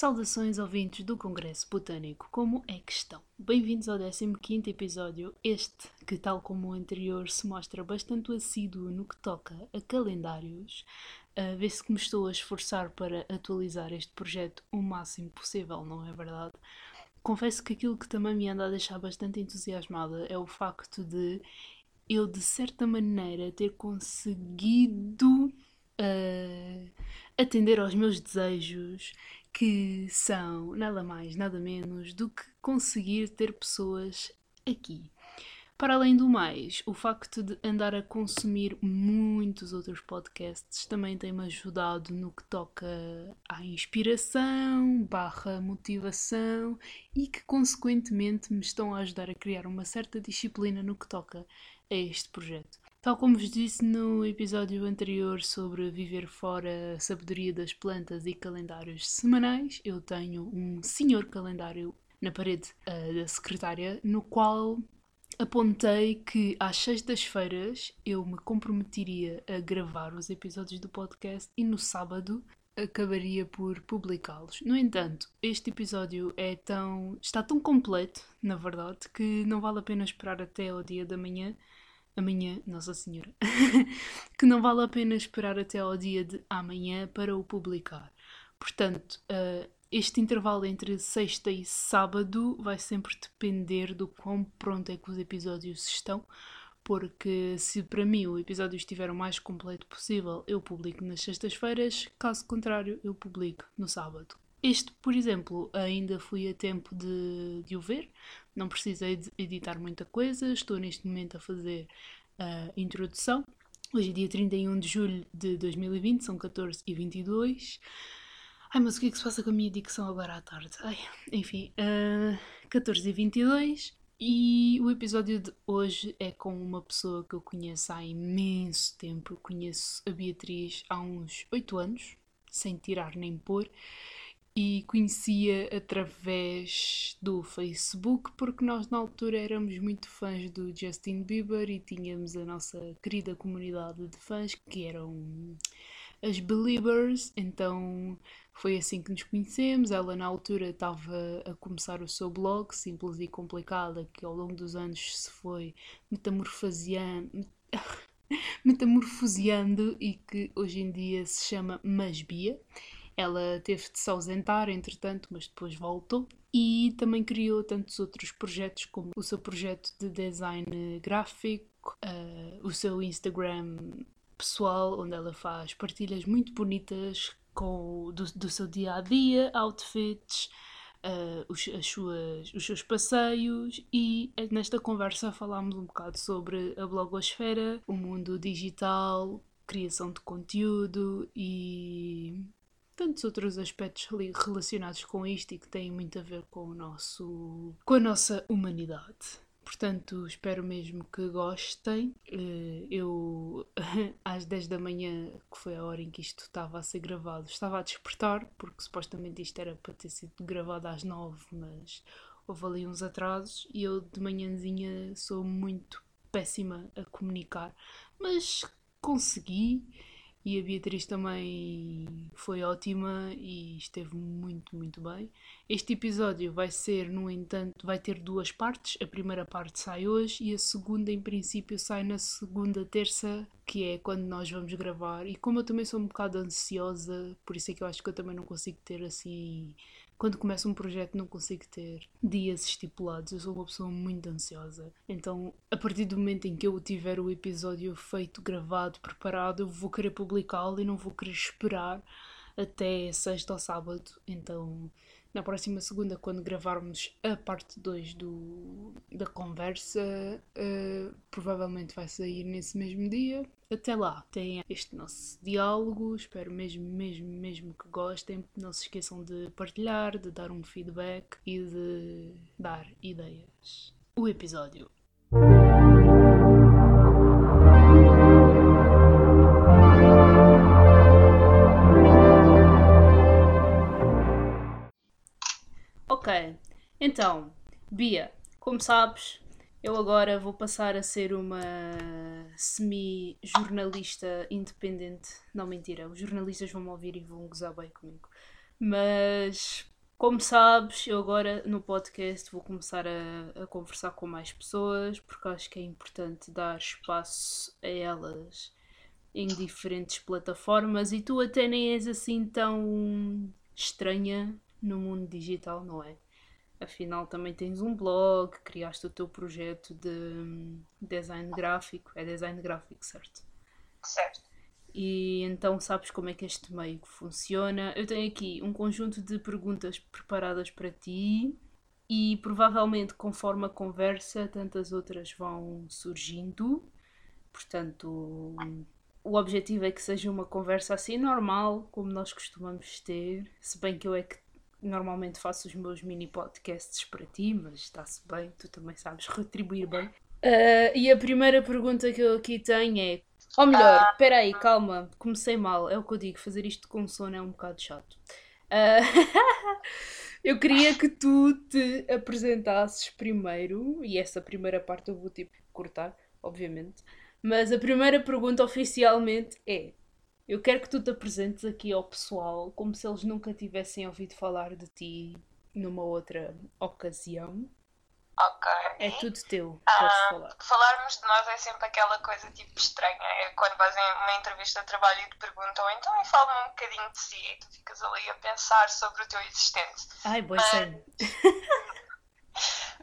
Saudações ouvintes do Congresso Botânico, como é que estão? Bem-vindos ao 15º episódio, este que, tal como o anterior, se mostra bastante assíduo no que toca a calendários. Vê-se que me estou a esforçar para atualizar este projeto o máximo possível, não é verdade? Confesso que aquilo que também me anda a deixar bastante entusiasmada é o facto de eu, de certa maneira, ter conseguido atender aos meus desejos, que são nada mais, nada menos do que conseguir ter pessoas aqui. Para além do mais, o facto de andar a consumir muitos outros podcasts também tem-me ajudado no que toca à inspiração, /motivação e que consequentemente me estão a ajudar a criar uma certa disciplina no que toca a este projeto. Tal como vos disse no episódio anterior sobre viver fora, a sabedoria das plantas e calendários semanais, eu tenho um senhor calendário na parede da secretária, no qual apontei que às sextas-feiras eu me comprometeria a gravar os episódios do podcast e no sábado acabaria por publicá-los. No entanto, este episódio está tão completo, na verdade, que não vale a pena esperar até ao dia da manhã. Amanhã, Nossa Senhora, que não vale a pena esperar até ao dia de amanhã para o publicar. Portanto, este intervalo entre sexta e sábado vai sempre depender do quão pronto é que os episódios estão, porque se para mim o episódio estiver o mais completo possível, eu publico nas sextas-feiras, caso contrário, eu publico no sábado. Este, por exemplo, ainda fui a tempo de o ver, não precisei de editar muita coisa, estou neste momento a fazer a introdução. Hoje é dia 31 de julho de 2020, são 14h22. Ai, mas o que é que se passa com a minha dicção agora à tarde? Ai, enfim, 14h22 e o episódio de hoje é com uma pessoa que eu conheço há imenso tempo. Eu conheço a Beatriz há uns 8 anos, sem tirar nem pôr. E conhecia através do Facebook, porque nós na altura éramos muito fãs do Justin Bieber e tínhamos a nossa querida comunidade de fãs, que eram as Believers. Então foi assim que nos conhecemos. Ela na altura estava a começar o seu blog, Simples e Complicada, que ao longo dos anos se foi metamorfoseando e que hoje em dia se chama Mais Bia. Ela teve de se ausentar, entretanto, mas depois voltou. E também criou tantos outros projetos, como o seu projeto de design gráfico, o seu Instagram pessoal, onde ela faz partilhas muito bonitas do seu dia-a-dia, outfits, os seus passeios, e nesta conversa falámos um bocado sobre a blogosfera, o mundo digital, criação de conteúdo e tantos outros aspectos relacionados com isto e que têm muito a ver com a nossa humanidade. Portanto, espero mesmo que gostem. Eu, às 10 da manhã, que foi a hora em que isto estava a ser gravado, estava a despertar, porque supostamente isto era para ter sido gravado às 9, mas houve ali uns atrasos e eu de manhãzinha sou muito péssima a comunicar, mas consegui. E a Beatriz também foi ótima e esteve muito, muito bem. Este episódio vai ser, no entanto, vai ter duas partes. A primeira parte sai hoje e a segunda, em princípio, sai na segunda, terça, que é quando nós vamos gravar. E como eu também sou um bocado ansiosa, por isso é que eu acho que eu também não consigo ter assim, quando começo um projeto não consigo ter dias estipulados, eu sou uma pessoa muito ansiosa. Então, a partir do momento em que eu tiver o episódio feito, gravado, preparado, eu vou querer publicá-lo e não vou querer esperar até sexta ou sábado. Então, na próxima segunda, quando gravarmos a parte 2 da conversa, provavelmente vai sair nesse mesmo dia. Até lá, tem este nosso diálogo, espero mesmo que gostem. Não se esqueçam de partilhar, de dar um feedback e de dar ideias. O episódio. Ok, então, Bia, como sabes, eu agora vou passar a ser uma semi-jornalista independente. Não, mentira, os jornalistas vão me ouvir e vão gozar bem comigo. Mas, como sabes, eu agora no podcast vou começar a conversar com mais pessoas, porque acho que é importante dar espaço a elas em diferentes plataformas. E tu até nem és assim tão estranha no mundo digital, não é? Afinal, também tens um blog, criaste o teu projeto de design gráfico. É design gráfico, certo? Certo. E então sabes como é que este meio funciona. Eu tenho aqui um conjunto de perguntas preparadas para ti e provavelmente conforme a conversa tantas outras vão surgindo. Portanto, o objetivo é que seja uma conversa assim normal, como nós costumamos ter, se bem que eu é que normalmente faço os meus mini podcasts para ti, mas está-se bem, tu também sabes retribuir bem. E a primeira pergunta que eu aqui tenho é, ou melhor, espera aí, calma, comecei mal, é o que eu digo, fazer isto com sono é um bocado chato. Eu queria que tu te apresentasses primeiro, e essa primeira parte eu vou tipo cortar, obviamente, mas a primeira pergunta oficialmente é, eu quero que tu te apresentes aqui ao pessoal como se eles nunca tivessem ouvido falar de ti numa outra ocasião. Ok. É tudo teu, podes falar. Falarmos de nós é sempre aquela coisa tipo estranha. É quando fazem uma entrevista de trabalho e te perguntam, então e fala-me um bocadinho de si, e tu ficas ali a pensar sobre o teu existente. Ai, boa sério.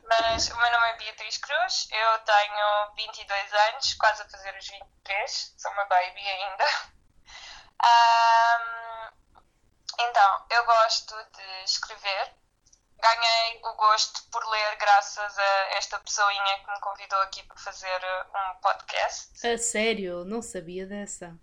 Mas o meu nome é Beatriz Cruz, eu tenho 22 anos, quase a fazer os 23, sou uma baby ainda. Então, eu gosto de escrever, ganhei o gosto por ler graças a esta pessoinha que me convidou aqui para fazer um podcast. A sério? Não sabia dessa.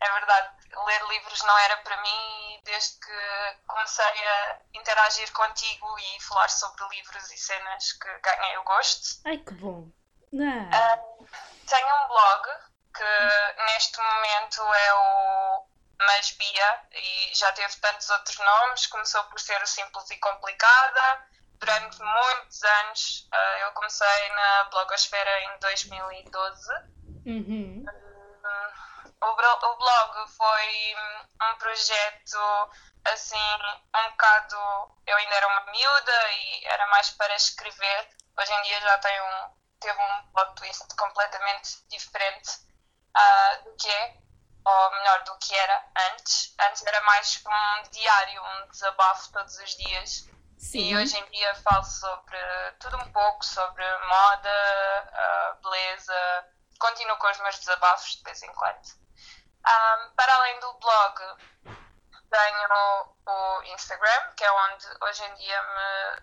É verdade, ler livros não era para mim desde que comecei a interagir contigo e falar sobre livros e cenas que ganhei o gosto. Ai, que bom! Tenho um blog que neste momento é o Mais Bia e já teve tantos outros nomes, começou por ser o Simples e Complicada. Durante muitos anos, eu comecei na blogosfera em 2012. Uhum. O blog foi um projeto, assim, um bocado... Eu ainda era uma miúda e era mais para escrever. Hoje em dia já teve um plot twist completamente diferente do que é, ou melhor, do que era antes. Antes era mais um diário, um desabafo todos os dias. Sim. E hoje em dia falo sobre tudo um pouco, sobre moda, beleza... Continuo com os meus desabafos de vez em quando. Para além do blog, tenho o Instagram, que é onde hoje em dia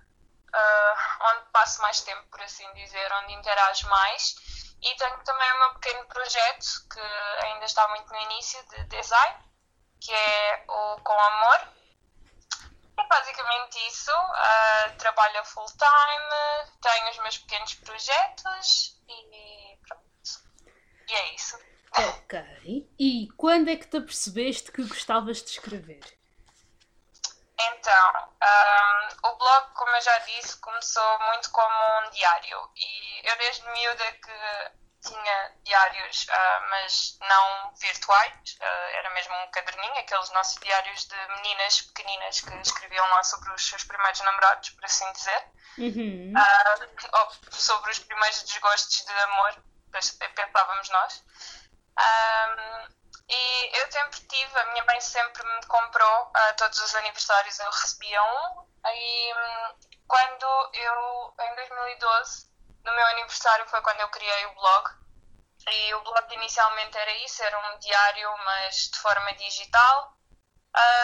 onde passo mais tempo, por assim dizer, onde interajo mais. E tenho também um pequeno projeto que ainda está muito no início, de design, que é o Com Amor. É basicamente isso. Trabalho full time, tenho os meus pequenos projetos e pronto. E é isso. Ok. E quando é que te apercebeste que gostavas de escrever? Então, o blog, como eu já disse, começou muito como um diário. E eu desde miúda que tinha diários, mas não virtuais. Era mesmo um caderninho, aqueles nossos diários de meninas pequeninas que escreviam lá sobre os seus primeiros namorados, por assim dizer. Uhum. Ou sobre os primeiros desgostos de amor. Pensávamos nós. E eu sempre tive, a minha mãe sempre me comprou, todos os aniversários eu recebia um, e quando eu, em 2012, no meu aniversário foi quando eu criei o blog, e o blog inicialmente era isso, era um diário, mas de forma digital,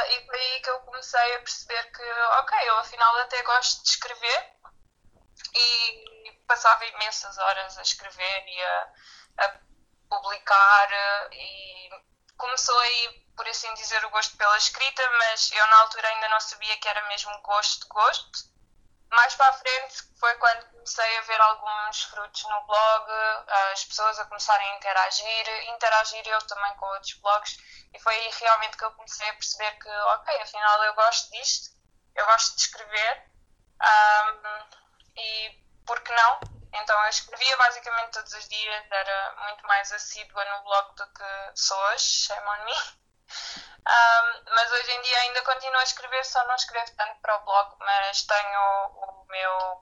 e foi aí que eu comecei a perceber que, ok, eu afinal até gosto de escrever, e passava imensas horas a escrever e a publicar e começou aí, por assim dizer, o gosto pela escrita, mas eu na altura ainda não sabia que era mesmo gosto. Mais para a frente foi quando comecei a ver alguns frutos no blog, as pessoas a começarem a interagir eu também com outros blogs e foi aí realmente que eu comecei a perceber que, ok, afinal eu gosto disto, eu gosto de escrever e... Porque não? Então eu escrevia basicamente todos os dias, era muito mais assídua no blog do que sou hoje, shame on me. Mas hoje em dia ainda continuo a escrever, só não escrevo tanto para o blog, mas tenho o meu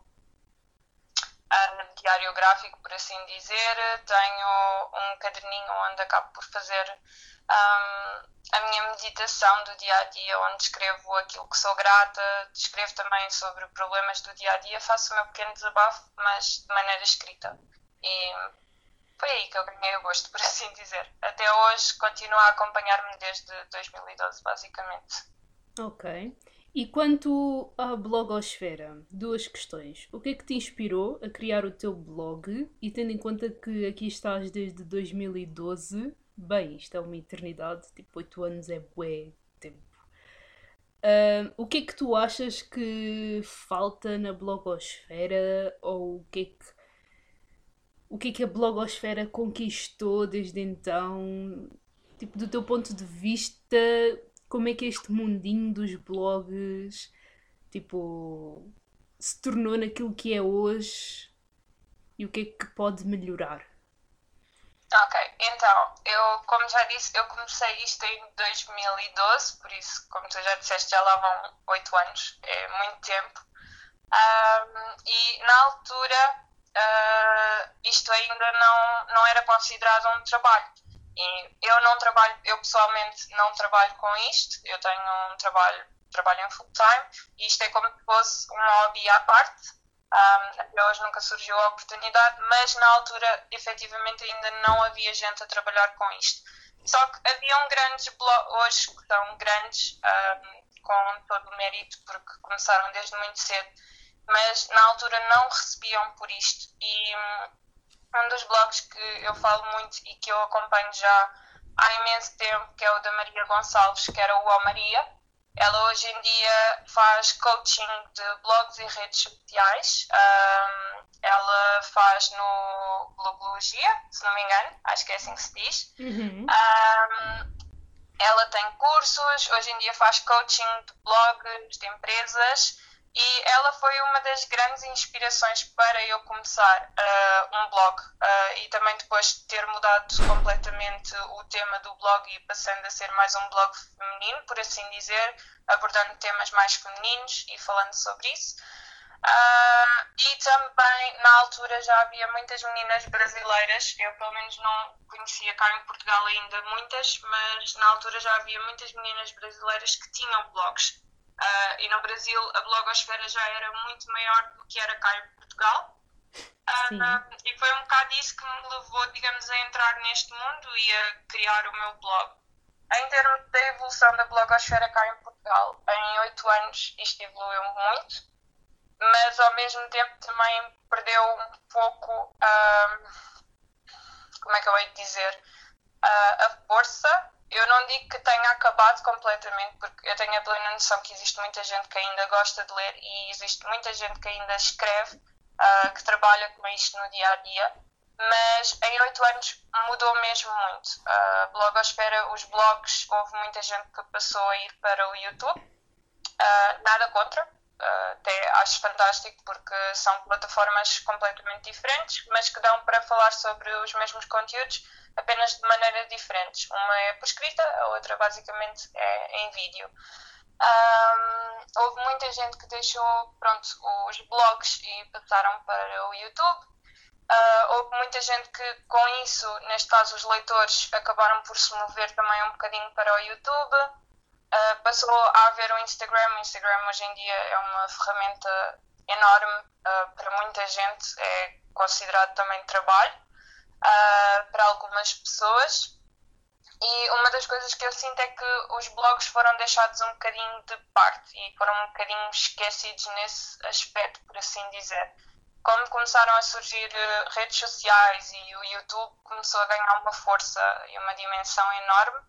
diário gráfico, por assim dizer, tenho um caderninho onde acabo por fazer a minha meditação do dia-a-dia, onde escrevo aquilo que sou grata, escrevo também sobre problemas do dia-a-dia, faço o meu pequeno desabafo, mas de maneira escrita. E foi aí que eu ganhei o gosto, por assim dizer. Até hoje continua a acompanhar-me desde 2012, basicamente. Ok. E quanto à blogosfera, duas questões. O que é que te inspirou a criar o teu blog? E tendo em conta que aqui estás desde 2012, bem, isto é uma eternidade, tipo 8 anos é bué tempo. O que é que tu achas que falta na blogosfera? Ou o que é que a blogosfera conquistou desde então? Tipo, do teu ponto de vista, como é que este mundinho dos blogs, tipo, se tornou naquilo que é hoje e o que é que pode melhorar? Ok, então, eu, como já disse, eu comecei isto em 2012, por isso, como tu já disseste, já lá vão 8 anos, é muito tempo. E na altura, isto ainda não era considerado um trabalho. E eu pessoalmente não trabalho com isto, eu tenho um trabalho em full time e isto é como se fosse um hobby à parte. Até hoje nunca surgiu a oportunidade, mas na altura efetivamente ainda não havia gente a trabalhar com isto. Só que haviam grandes blogs, hoje que são grandes, com todo o mérito, porque começaram desde muito cedo, mas na altura não recebiam por isto. E um dos blogs que eu falo muito e que eu acompanho já há imenso tempo, que é o da Maria Gonçalves, que era o Uau Maria. Ela hoje em dia faz coaching de blogs e redes sociais. Ela faz no Blogologia, se não me engano, acho que é assim que se diz. Uhum. Ela tem cursos, hoje em dia faz coaching de blogs, de empresas. E ela foi uma das grandes inspirações para eu começar um blog e também depois de ter mudado completamente o tema do blog e passando a ser mais um blog feminino, por assim dizer, abordando temas mais femininos e falando sobre isso. E também na altura já havia muitas meninas brasileiras, eu pelo menos não conhecia cá em Portugal ainda muitas, mas na altura já havia muitas meninas brasileiras que tinham blogs. E no Brasil a blogosfera já era muito maior do que era cá em Portugal. E foi um bocado isso que me levou, digamos, a entrar neste mundo e a criar o meu blog. Em termos da evolução da blogosfera cá em Portugal, em 8 anos isto evoluiu muito, mas ao mesmo tempo também perdeu um pouco, como é que eu hei de dizer, a força. Eu não digo que tenha acabado completamente, porque eu tenho a plena noção que existe muita gente que ainda gosta de ler e existe muita gente que ainda escreve, que trabalha com isto no dia-a-dia, mas em 8 anos mudou mesmo muito. Blogosfera, os blogs, houve muita gente que passou a ir para o YouTube, nada contra, até acho fantástico porque são plataformas completamente diferentes, mas que dão para falar sobre os mesmos conteúdos, apenas de maneiras diferentes. Uma é por escrita, a outra basicamente é em vídeo. Houve muita gente que deixou, os blogs e passaram para o YouTube. Houve muita gente que com isso, neste caso os leitores, acabaram por se mover também um bocadinho para o YouTube. Passou a haver o Instagram. O Instagram hoje em dia é uma ferramenta enorme para muita gente, é considerado também trabalho. Para algumas pessoas, e uma das coisas que eu sinto é que os blogs foram deixados um bocadinho de parte e foram um bocadinho esquecidos nesse aspecto, por assim dizer. Como começaram a surgir redes sociais e o YouTube começou a ganhar uma força e uma dimensão enorme,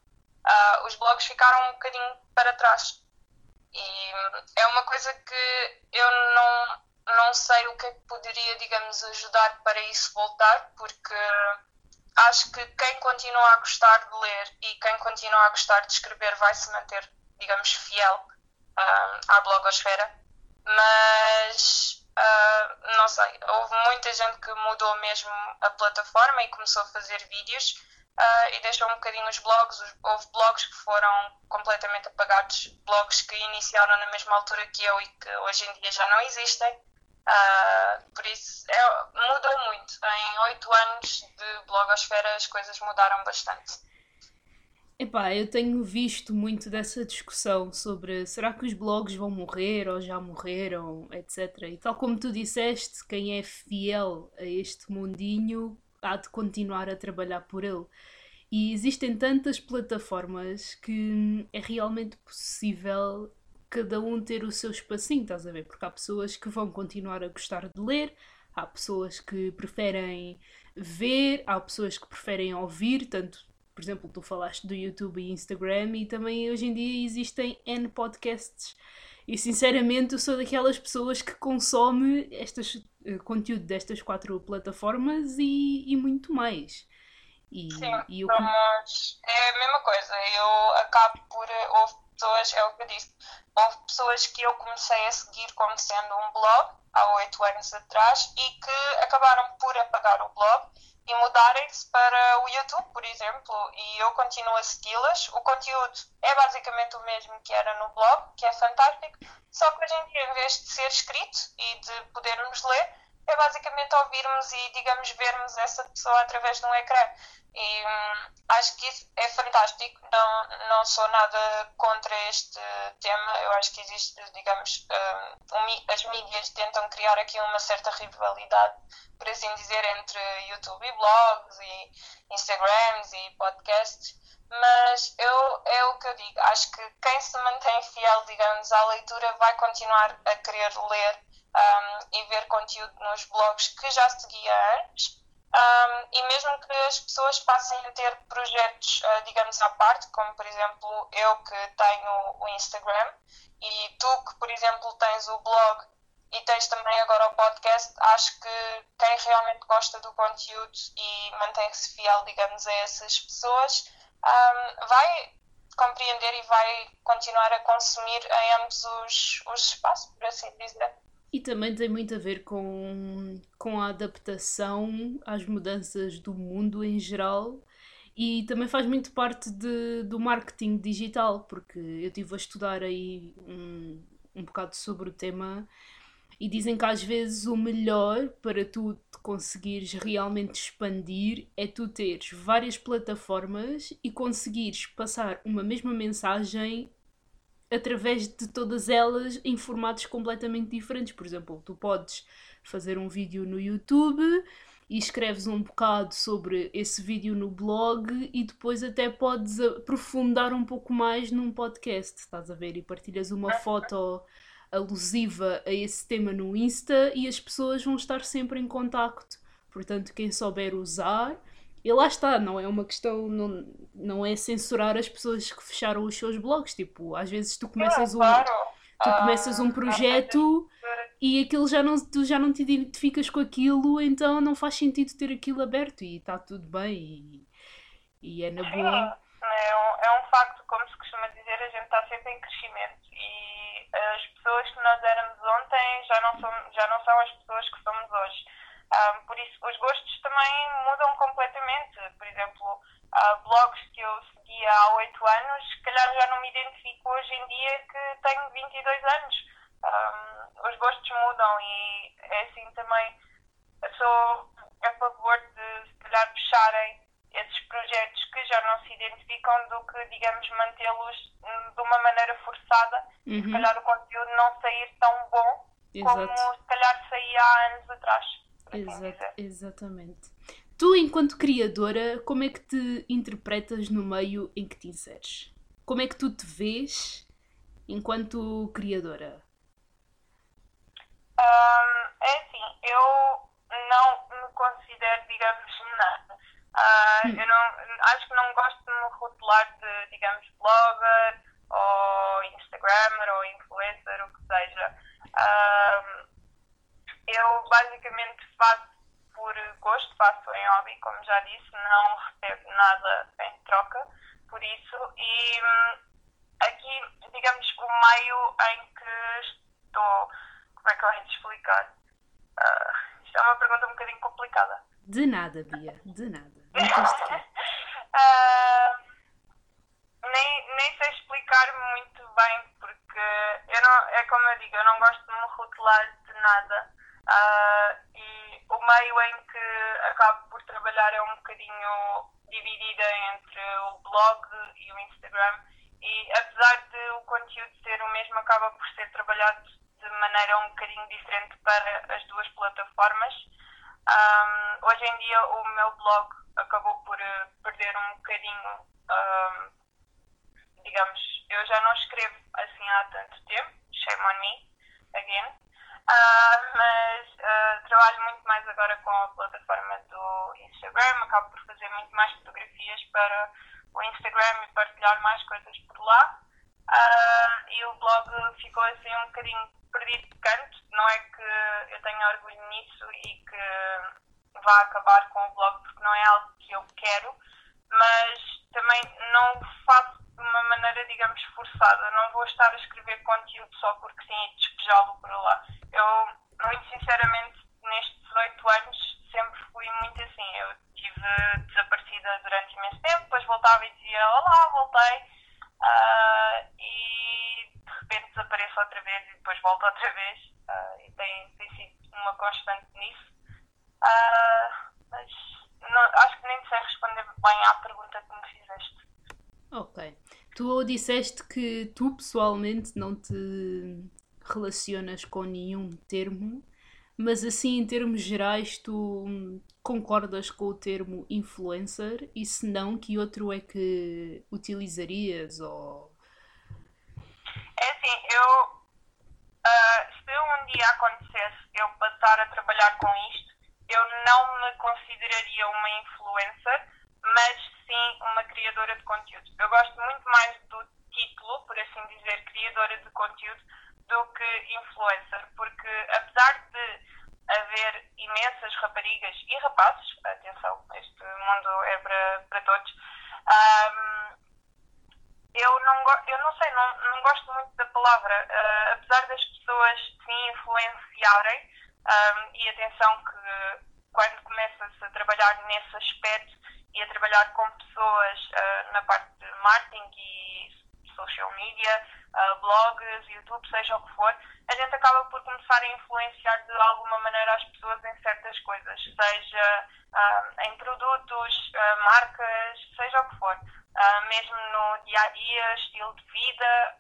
os blogs ficaram um bocadinho para trás. E é uma coisa que eu não sei o que é que poderia, digamos, ajudar para isso voltar, porque acho que quem continua a gostar de ler e quem continua a gostar de escrever vai se manter, digamos, fiel à blogosfera, mas não sei, houve muita gente que mudou mesmo a plataforma e começou a fazer vídeos, e deixou um bocadinho os blogs. Houve blogs que foram completamente apagados, blogs que iniciaram na mesma altura que eu e que hoje em dia já não existem. Por isso, mudou muito. Em 8 anos de blogosfera as coisas mudaram bastante. Epá, eu tenho visto muito dessa discussão sobre será que os blogs vão morrer ou já morreram, etc. E tal como tu disseste, quem é fiel a este mundinho há de continuar a trabalhar por ele. E existem tantas plataformas que é realmente possível cada um ter o seu espacinho, estás a ver? Porque há pessoas que vão continuar a gostar de ler, há pessoas que preferem ver, há pessoas que preferem ouvir, tanto... Por exemplo, tu falaste do YouTube e Instagram e também hoje em dia existem N podcasts. E sinceramente eu sou daquelas pessoas que consome conteúdo destas 4 plataformas e muito mais. Sim, mas é a mesma coisa. Eu acabo por... Houve pessoas, é o que eu disse, houve pessoas que eu comecei a seguir como sendo um blog há 8 anos atrás e que acabaram por apagar o blog e mudarem-se para o YouTube, por exemplo, e eu continuo a segui-las. O conteúdo é basicamente o mesmo que era no blog, que é fantástico, só que hoje em dia, em vez de ser escrito e de podermos ler, é basicamente ouvirmos e, digamos, vermos essa pessoa através de um ecrã. E acho que isso é fantástico. Não sou nada contra este tema. Eu acho que existe, digamos, as mídias tentam criar aqui uma certa rivalidade, por assim dizer, entre YouTube e blogs e Instagrams e podcasts. Mas é o que eu digo. Acho que quem se mantém fiel, digamos, à leitura vai continuar a querer ler e ver conteúdo nos blogs que já seguia antes. E mesmo que as pessoas passem a ter projetos, digamos, à parte, como por exemplo eu que tenho o Instagram e tu que, por exemplo, tens o blog e tens também agora o podcast, acho que quem realmente gosta do conteúdo e mantém-se fiel, digamos, a essas pessoas, vai compreender e vai continuar a consumir em ambos os espaços, por assim dizer. E também tem muito a ver com a adaptação às mudanças do mundo em geral e também faz muito parte do marketing digital, porque eu estive a estudar aí um bocado sobre o tema e dizem que às vezes o melhor para tu conseguires realmente expandir é tu teres várias plataformas e conseguires passar uma mesma mensagem através de todas elas em formatos completamente diferentes. Por exemplo, tu podes fazer um vídeo no YouTube e escreves um bocado sobre esse vídeo no blog e depois até podes aprofundar um pouco mais num podcast, estás a ver? E partilhas uma foto alusiva a esse tema no Insta e as pessoas vão estar sempre em contacto. Portanto, quem souber usar... E lá está, não é uma questão, não é censurar as pessoas que fecharam os seus blogs, tipo, às vezes tu começas um projeto e aquilo tu já não te identificas com aquilo, então não faz sentido ter aquilo aberto e está tudo bem e é na boa. É um facto, como se costuma dizer, a gente está sempre em crescimento e as pessoas que nós éramos ontem já não são as pessoas que somos hoje. Por isso, os gostos também mudam completamente. Por exemplo, blogs que eu seguia há 8 anos, se calhar já não me identifico hoje em dia que tenho 22 anos. Os gostos mudam e é assim também. Sou a favor de, se calhar, fecharem esses projetos que já não se identificam do que, digamos, mantê-los de uma maneira forçada. Uhum. E se calhar o conteúdo não sair tão bom, exato, como se calhar saía há anos atrás. Exatamente. Tu, enquanto criadora, como é que te interpretas no meio em que te inseres? Como é que tu te vês enquanto criadora? É assim, eu não me considero, digamos, nada. Eu não, acho que não gosto de me rotular de, digamos, blogger ou Instagrammer ou influencer, o que seja. Eu basicamente faço por gosto, faço em hobby, como já disse, não recebo nada em troca por isso. E aqui, digamos, o meio em que estou... Como é que eu hei de explicar? Isto é uma pergunta um bocadinho complicada. De nada, Bia, de nada. Nem sei explicar muito bem, porque eu não, é como eu digo, eu não gosto de me rotular de nada, e o meio em que acabo por trabalhar é um bocadinho dividida entre o blog e o Instagram, e apesar de o conteúdo ser o mesmo, acaba por ser trabalhado de maneira um bocadinho diferente para as duas plataformas. Hoje em dia o meu blog acabou por perder um bocadinho, digamos, eu já não escrevo assim há tanto tempo, shame on me, again, mas trabalho muito mais agora com a plataforma do Instagram, acabo por fazer muito mais fotografias para o Instagram e partilhar mais coisas por lá, e o blog ficou assim um bocadinho perdido de canto. Não é que eu tenha orgulho nisso e que vá acabar com o blog, porque não é algo que eu quero, mas também não faço de uma maneira, digamos, forçada. Não vou estar a escrever conteúdo só porque sim e despejá-lo para lá. Eu, muito sinceramente, nestes 18 anos sempre fui muito assim. Eu estive desaparecida durante imenso tempo, depois voltava e dizia olá, voltei, e de repente desapareço outra vez e depois volto outra vez, e tem sido uma constante nisso. Mas não, acho que nem sei responder bem à pergunta que me fizeste. Ok. Tu disseste que tu pessoalmente não te relacionas com nenhum termo, mas assim em termos gerais tu concordas com o termo influencer? E se não, que outro é que utilizarias? Ou... É assim, eu se um dia acontecesse eu passar a trabalhar com isto, eu não me consideraria uma influencer, mas sim uma criadora de conteúdo. Eu gosto muito mais do título, por assim dizer, criadora de conteúdo, do que influencer, porque apesar de haver imensas raparigas e rapazes, atenção, este mundo é para todos, eu não gosto muito da palavra, apesar das pessoas se influenciarem, e atenção que quando começa-se a trabalhar nesse aspecto e a trabalhar com pessoas na parte de marketing e social media, blogs, YouTube, seja o que for, a gente acaba por começar a influenciar de alguma maneira as pessoas em certas coisas, seja em produtos, marcas, seja o que for, mesmo no dia-a-dia, estilo de vida,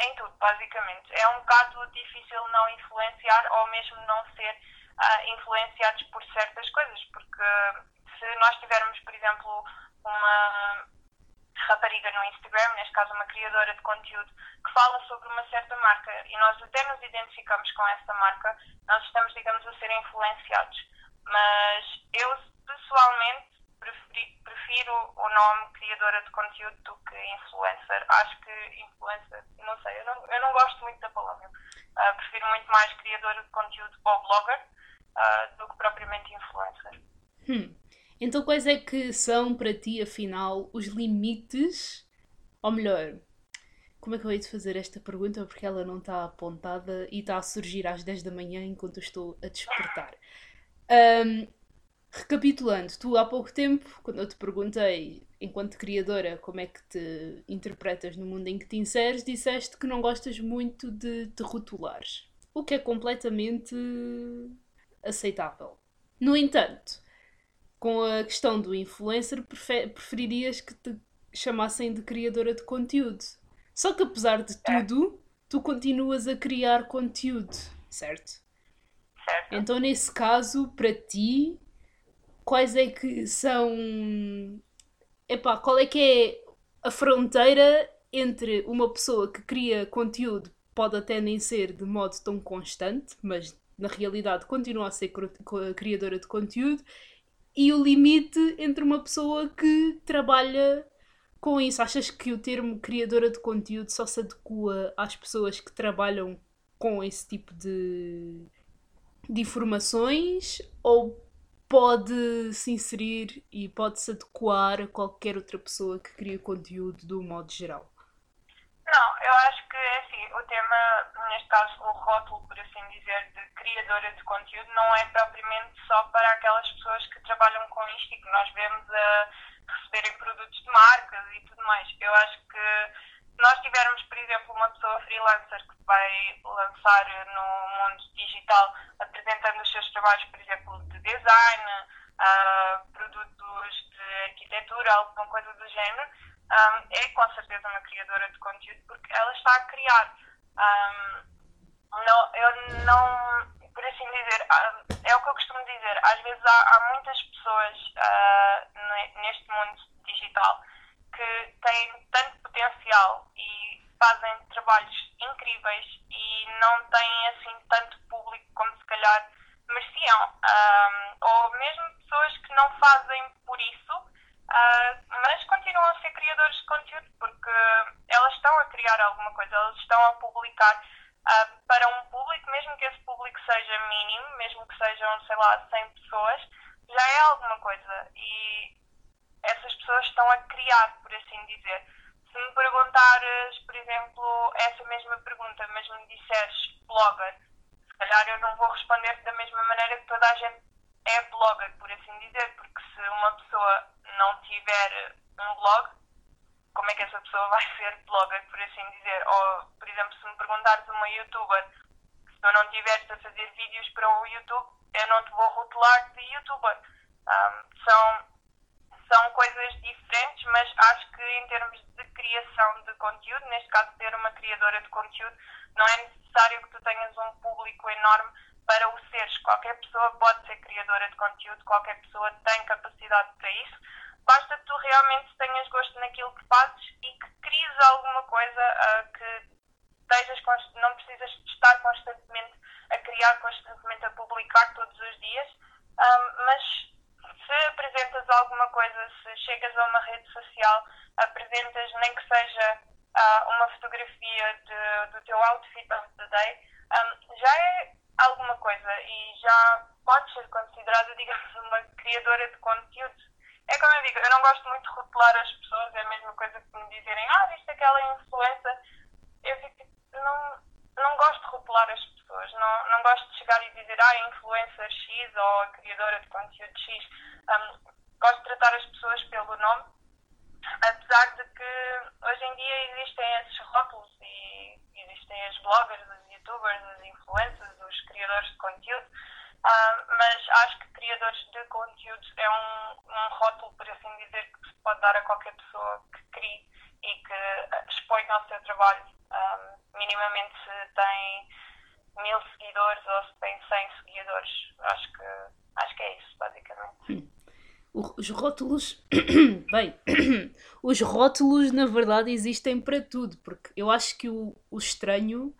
em tudo, basicamente. É um bocado difícil não influenciar ou mesmo não ser influenciados por certas coisas, porque se nós tivermos, por exemplo, uma rapariga no Instagram, neste caso uma criadora de conteúdo, que fala sobre uma certa marca e nós até nos identificamos com essa marca, nós estamos, digamos, a ser influenciados. Mas eu, pessoalmente, prefiro o nome criadora de conteúdo do que influencer. Acho que influencer, não sei, eu não gosto muito da palavra. Prefiro muito mais criadora de conteúdo ou blogger do que propriamente influencer. Então quais é que são para ti, afinal, os limites, ou melhor, como é que eu hei de fazer esta pergunta, porque ela não está apontada e está a surgir às 10 da manhã enquanto eu estou a despertar. Recapitulando, tu há pouco tempo, quando eu te perguntei, enquanto criadora, como é que te interpretas no mundo em que te inseres, disseste que não gostas muito de te rotulares, o que é completamente aceitável. No entanto, com a questão do influencer, preferirias que te chamassem de criadora de conteúdo. Só que apesar de tudo, tu continuas a criar conteúdo, certo? Certo. Então nesse caso, para ti, quais é que são... Epá, qual é que é a fronteira entre uma pessoa que cria conteúdo, pode até nem ser de modo tão constante, mas na realidade continua a ser criadora de conteúdo, e o limite entre uma pessoa que trabalha com isso? Achas que o termo criadora de conteúdo só se adequa às pessoas que trabalham com esse tipo de informações, ou pode se inserir e pode se adequar a qualquer outra pessoa que cria conteúdo de um modo geral? Não, Não, eu acho que, assim, o tema, neste caso, o rótulo, por assim dizer, de criadora de conteúdo, não é propriamente só para aquelas pessoas que trabalham com isto e que nós vemos a receberem produtos de marcas e tudo mais. Eu acho que se nós tivermos, por exemplo, uma pessoa freelancer que vai lançar no mundo digital apresentando os seus trabalhos, por exemplo, de design, produtos de arquitetura, alguma coisa do género, é com certeza uma criadora de conteúdo porque ela está a criar. Por assim dizer, é o que eu costumo dizer, às vezes há muitas pessoas neste mundo digital que têm tanto potencial e fazem trabalhos incríveis e não têm assim tanto público como se calhar mereciam. Ou mesmo pessoas que não fazem por isso, mas continuam a ser criadores de conteúdo porque elas estão a criar alguma coisa, elas estão a publicar para um público, mesmo que esse público seja mínimo, mesmo que sejam, 100 pessoas, já é alguma coisa. E essas pessoas estão a criar, por assim dizer. Se me perguntares, por exemplo, essa mesma pergunta, mas me disseres blogger, se calhar eu não vou responder da mesma maneira que toda a gente é blogger, por assim dizer, porque se uma pessoa não tiver um blog, como é que essa pessoa vai ser blogger, por assim dizer? Ou, por exemplo, se me perguntares uma youtuber, se eu não estiveres a fazer vídeos para o YouTube, eu não te vou rotular de youtuber. São coisas diferentes, mas acho que em termos de criação de conteúdo, neste caso ser uma criadora de conteúdo, não é necessário que tu tenhas um público enorme para o seres. Qualquer pessoa pode ser criadora de conteúdo, qualquer pessoa tem capacidade para isso. Basta que tu realmente tenhas gosto naquilo que fazes e que cries alguma coisa, que não precisas estar constantemente a criar, constantemente a publicar todos os dias, mas se apresentas alguma coisa, se chegas a uma rede social, apresentas nem que seja uma fotografia do teu outfit of the day, já é alguma coisa e já pode ser considerada, digamos, uma criadora de conteúdo. É como eu digo, eu não gosto muito de rotular as pessoas, é a mesma coisa que me dizerem, viste aquela influencer. Eu fico, não gosto de rotular as pessoas, não gosto de chegar e dizer, influencer X ou criadora de conteúdo X. Gosto de tratar as pessoas pelo nome, apesar de que hoje em dia existem esses rótulos e existem as bloggers, os youtubers, os influencers, os criadores de conteúdo, mas acho que criadores de conteúdo é um rótulo, por assim dizer, que se pode dar a qualquer pessoa que crie e que exponha o seu trabalho, minimamente se tem 1000 seguidores ou se tem 100 seguidores. Acho que é isso, basicamente. Os rótulos, os rótulos na verdade existem para tudo, porque eu acho que o estranho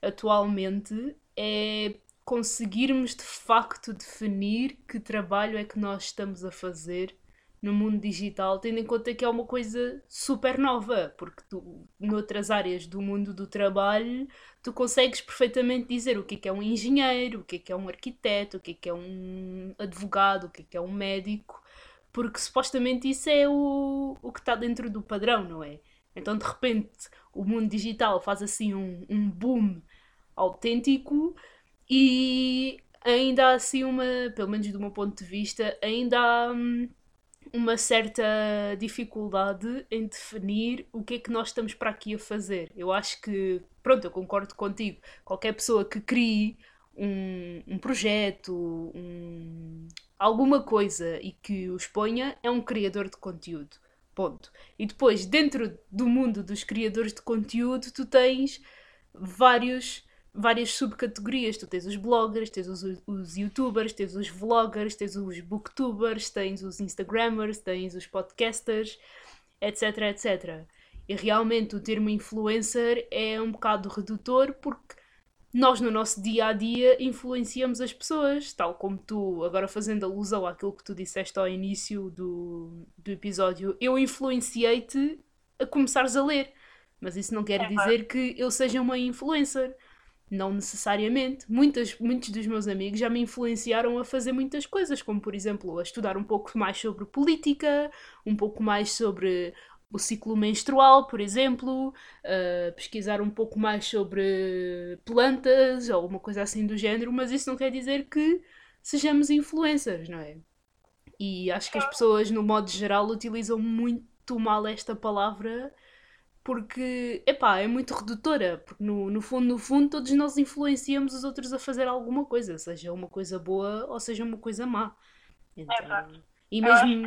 atualmente é conseguirmos de facto definir que trabalho é que nós estamos a fazer no mundo digital, tendo em conta que é uma coisa super nova, porque tu, noutras áreas do mundo do trabalho, tu consegues perfeitamente dizer o que é um engenheiro, o que é um arquiteto, o que é um advogado, o que é um médico, porque supostamente isso é o que está dentro do padrão, não é? Então, de repente, o mundo digital faz assim um boom autêntico e ainda há assim pelo menos do meu ponto de vista, ainda há uma certa dificuldade em definir o que é que nós estamos para aqui a fazer. Eu acho que, eu concordo contigo, qualquer pessoa que crie um projeto, alguma coisa e que o exponha é um criador de conteúdo, ponto. E depois, dentro do mundo dos criadores de conteúdo, tu tens várias subcategorias, tu tens os bloggers, tens os youtubers, tens os vloggers, tens os booktubers, tens os instagrammers, tens os podcasters, etc, etc. E realmente o termo influencer é um bocado redutor porque nós no nosso dia-a-dia influenciamos as pessoas, tal como tu, agora fazendo alusão àquilo que tu disseste ao início do episódio, eu influenciei-te a começares a ler, mas isso não quer dizer que eu seja uma influencer. Não necessariamente. Muitos dos meus amigos já me influenciaram a fazer muitas coisas, como por exemplo a estudar um pouco mais sobre política, um pouco mais sobre o ciclo menstrual, por exemplo, pesquisar um pouco mais sobre plantas ou alguma coisa assim do género, mas isso não quer dizer que sejamos influencers, não é? E acho que as pessoas, no modo geral, utilizam muito mal esta palavra porque, epá, é muito redutora, porque no fundo, todos nós influenciamos os outros a fazer alguma coisa, seja uma coisa boa ou seja uma coisa má. Então, exato. E mesmo...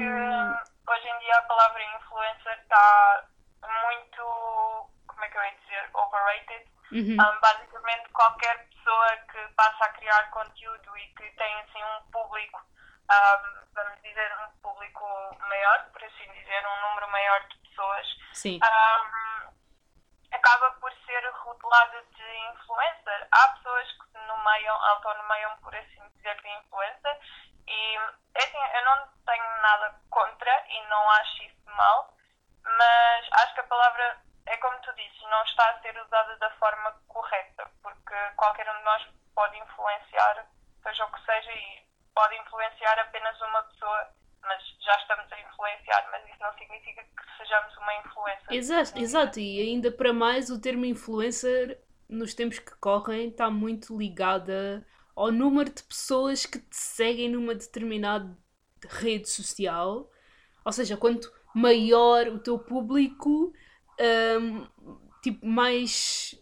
Hoje em dia a palavra influencer está muito, como é que eu ia dizer, overrated. Uhum. Basicamente qualquer pessoa que passa a criar conteúdo e que tem assim um público, vamos dizer um público maior, por assim dizer, um número maior de pessoas, acaba por ser rotulada de influencer. Há pessoas que autonumeiam, por assim dizer, de influencer. E assim, eu não tenho nada contra e não acho isso mal, mas acho que a palavra, é como tu dizes, não está a ser usada da forma correta, porque qualquer um de nós pode influenciar, seja o que seja, e pode influenciar apenas uma pessoa, mas já estamos a influenciar, mas isso não significa que sejamos uma influencer. Exato, e ainda para mais o termo influencer, nos tempos que correm, está muito ligada ao número de pessoas que te seguem numa determinada rede social. Ou seja, quanto maior o teu público, tipo, mais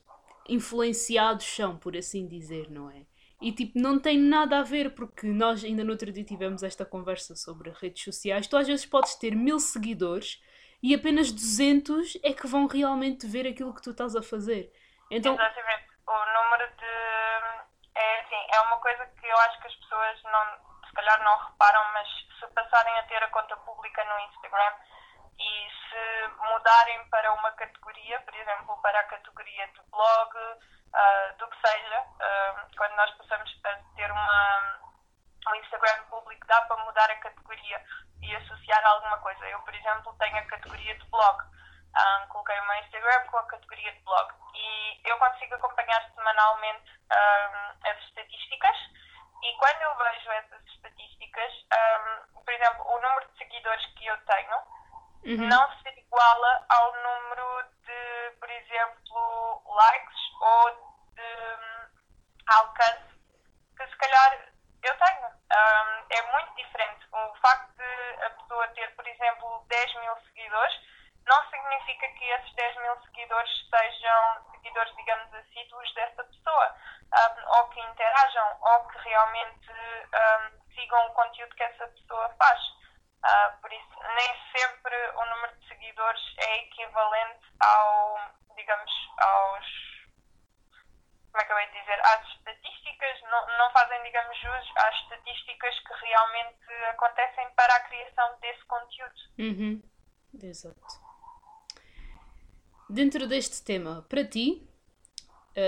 influenciados são, por assim dizer, não é? E tipo, não tem nada a ver, porque nós ainda no outro dia tivemos esta conversa sobre redes sociais. Tu às vezes podes ter 1000 seguidores e apenas 200 é que vão realmente ver aquilo que tu estás a fazer. Então... Exatamente. O número de... É uma coisa que eu acho que as pessoas se calhar não reparam, mas se passarem a ter a conta pública no Instagram e se mudarem para uma categoria, por exemplo, para a categoria do blog, do que seja, quando nós passamos a ter um Instagram público, dá para mudar a categoria e associar a alguma coisa. Eu, por exemplo, tenho a categoria de blog. Coloquei o meu Instagram com a categoria de blog e eu consigo acompanhar semanalmente as estatísticas, e quando eu vejo essas estatísticas, por exemplo, o número de seguidores que eu tenho não se iguala ao número de, por exemplo, likes ou de alcance que se calhar eu tenho. É muito diferente. O facto de a pessoa ter, por exemplo, 10.000 seguidores não significa que esses 10.000 seguidores sejam seguidores, digamos, assíduos dessa pessoa, ou que interajam, ou que realmente sigam o conteúdo que essa pessoa faz. Por isso, nem sempre o número de seguidores é equivalente às estatísticas, não fazem, digamos, jus às estatísticas que realmente acontecem para a criação desse conteúdo. Uhum. Exato. Dentro deste tema, para ti,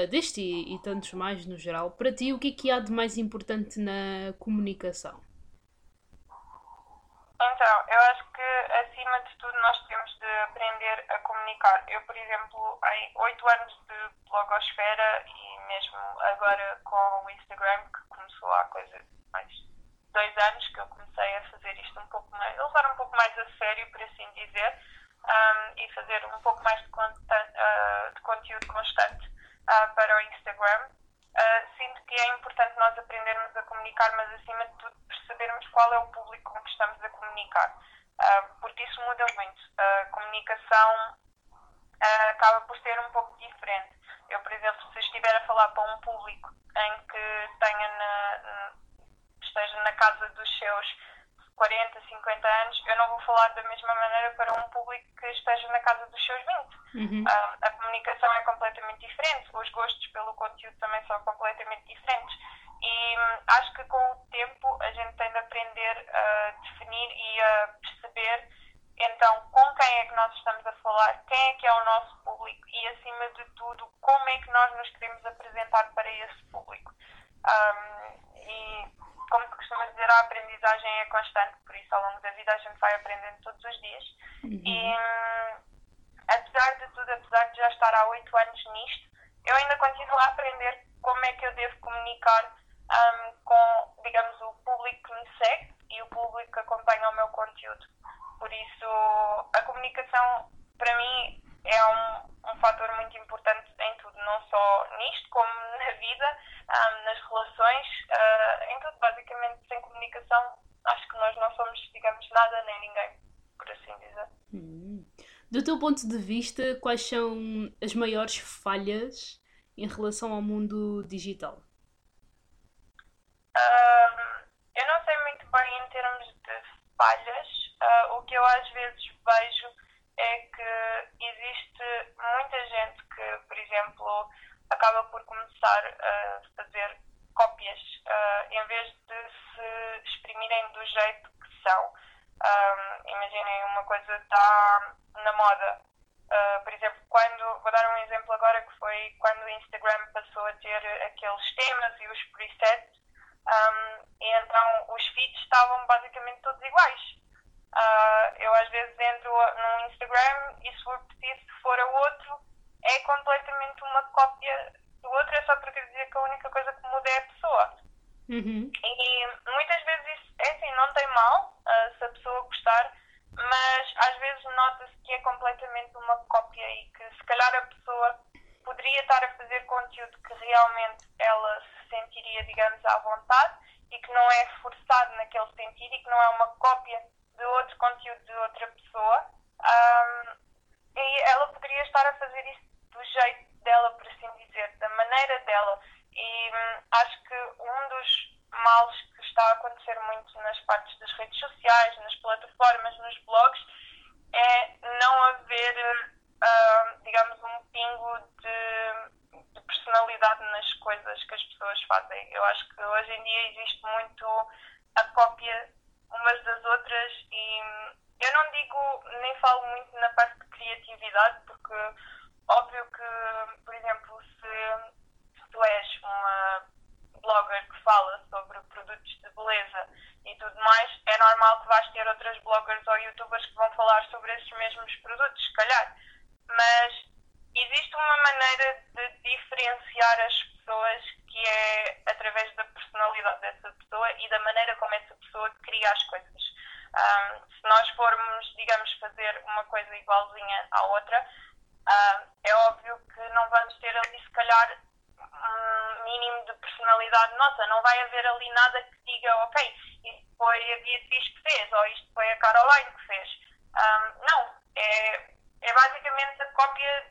deste e tantos mais no geral, para ti o que há de mais importante na comunicação? Então, eu acho que acima de tudo nós temos de aprender a comunicar. Eu, por exemplo, em 8 anos de blogosfera e mesmo agora com o Instagram, que começou há coisa mais 2 anos que eu comecei a fazer isto um pouco mais, a levar um pouco mais a sério, por assim dizer, e fazer um pouco mais de conteúdo constante para o Instagram. Sinto que é importante nós aprendermos a comunicar, mas acima de tudo percebermos qual é o público com que estamos a comunicar, porque isso muda muito. A comunicação acaba por ser um pouco diferente. Eu, por exemplo, se estiver a falar para um público em que tenha esteja na casa dos seus 40, 50 anos, eu não vou falar da mesma maneira para um público que esteja na casa dos seus 20. Uhum. A comunicação é completamente diferente, os gostos pelo conteúdo também são completamente diferentes. E acho que com o tempo a gente tem de aprender a definir e a perceber, então, com quem é que nós estamos a falar, quem é que é o nosso público e, acima de tudo, como é que nós nos queremos apresentar para esse público. E... como se costuma dizer, a aprendizagem é constante, por isso ao longo da vida a gente vai aprendendo todos os dias. Uhum. E apesar de tudo, apesar de já estar há 8 anos nisto, eu ainda continuo a aprender como é que eu devo comunicar com, digamos, o público que me segue e o público que acompanha o meu conteúdo. Por isso, a comunicação para mim é um fator muito importante em tudo, não só nisto, como na vida, nas relações, em tudo, basicamente. Sem comunicação, acho que nós não somos, digamos, nada nem ninguém, por assim dizer. Do teu ponto de vista, quais são as maiores falhas em relação ao mundo digital? Eu não sei muito bem em termos de falhas. O que eu às vezes vejo é que existe muita gente que, por exemplo, acaba por começar a fazer cópias em vez de se exprimirem do jeito que são. Imaginem, uma coisa está na moda. Por exemplo, vou dar um exemplo agora, que foi quando o Instagram passou a ter aqueles temas e os presets, e então os feeds estavam basicamente todos iguais. Eu às vezes entro num Instagram e se for preciso que for a outro, é completamente uma cópia do outro, é só porque dizia que a única coisa que muda é a pessoa. Uhum. E muitas vezes isso, assim, não tem mal se a pessoa gostar, mas às vezes nota-se que é completamente uma cópia e que se calhar a pessoa poderia estar a fazer conteúdo que realmente ela se sentiria, digamos, à vontade e que não é forçado naquele sentido e que não é uma cópia de outro conteúdo de outra pessoa, e ela poderia estar a fazer isso do jeito dela, por assim dizer, da maneira dela. E acho que um dos males que está a acontecer muito nas partes das redes sociais, nas plataformas, nos blogs, é não haver, digamos, um pingo de personalidade nas coisas que as pessoas fazem. Eu acho que hoje em dia existe muito a cópia umas das outras, e eu não digo, nem falo muito na parte de criatividade, porque óbvio que, por exemplo, se tu és uma blogger que fala sobre produtos de beleza e tudo mais, é normal que vais ter outras bloggers ou youtubers que vão falar sobre esses mesmos produtos, se calhar. Mas existe uma maneira de diferenciar as pessoas, que é através da personalidade dessa pessoa e da maneira como essa pessoa cria as coisas. Se nós formos, digamos, fazer uma coisa igualzinha à outra, é óbvio que não vamos ter ali, se calhar, um mínimo de personalidade nossa. Não vai haver ali nada que diga, ok, isto foi a Beatriz que fez, ou isto foi a Caroline que fez. Não, é basicamente a cópia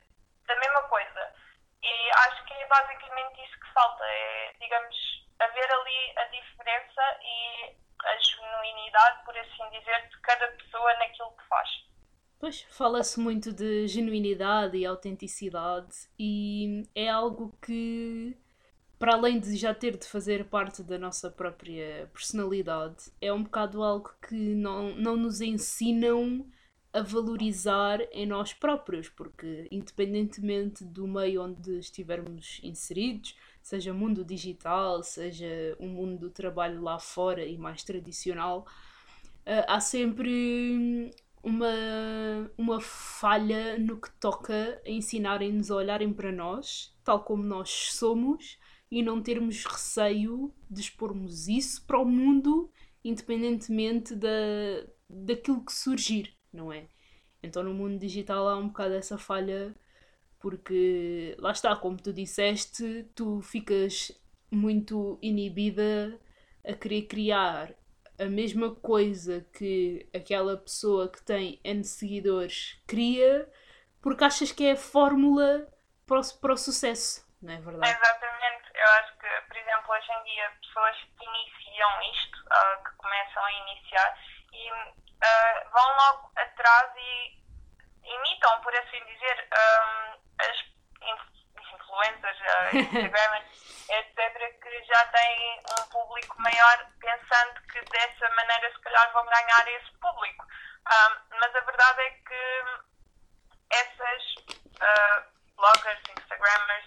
da mesma coisa. E acho que é basicamente isso que falta, é, digamos, haver ali a diferença e a genuinidade, por assim dizer, de cada pessoa naquilo que faz. Pois, fala-se muito de genuinidade e autenticidade, e é algo que, para além de já ter de fazer parte da nossa própria personalidade, é um bocado algo que não nos ensinam a valorizar em nós próprios, porque independentemente do meio onde estivermos inseridos, seja mundo digital, seja o mundo do trabalho lá fora e mais tradicional, há sempre uma falha no que toca a ensinarem-nos a olharem para nós, tal como nós somos, e não termos receio de expormos isso para o mundo, independentemente daquilo que surgir, não é? Então no mundo digital há um bocado essa falha, porque lá está, como tu disseste, tu ficas muito inibida a querer criar a mesma coisa que aquela pessoa que tem N seguidores cria, porque achas que é a fórmula para o sucesso, não é verdade? Exatamente. Eu acho que, por exemplo, hoje em dia, pessoas que iniciam isto, que começam a iniciar, e vão logo atrás e imitam, por assim dizer, as influencers, Instagramers, etc., que já têm um público maior, pensando que dessa maneira se calhar vão ganhar esse público. Mas a verdade é que essas bloggers, Instagramers,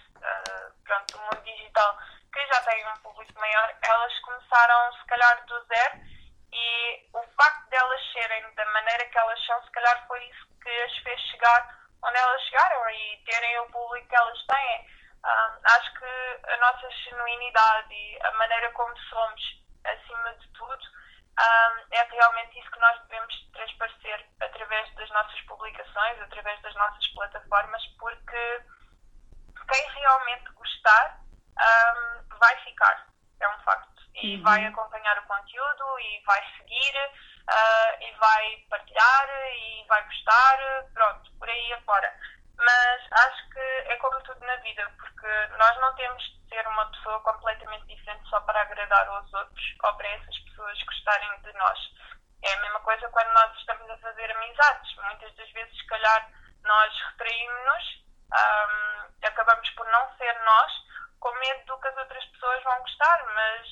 pronto, do mundo digital, que já têm um público maior, elas começaram se calhar do zero. E o facto delas serem da maneira que elas são, se calhar foi isso que as fez chegar onde elas chegaram e terem o público que elas têm. Acho que a nossa genuinidade e a maneira como somos, acima de tudo, é realmente isso que nós devemos transparecer através das nossas publicações, através das nossas plataformas, porque quem realmente gostar vai ficar, é um facto, e vai acompanhar o conteúdo, e vai seguir, e vai partilhar, e vai gostar, pronto, por aí afora. Mas acho que é como tudo na vida, porque nós não temos de ser uma pessoa completamente diferente só para agradar aos outros ou para essas pessoas gostarem de nós. É a mesma coisa quando nós estamos a fazer amizades. Muitas das vezes, se calhar, nós retraímos-nos, acabamos por não ser nós, com medo do que as outras pessoas vão gostar, mas,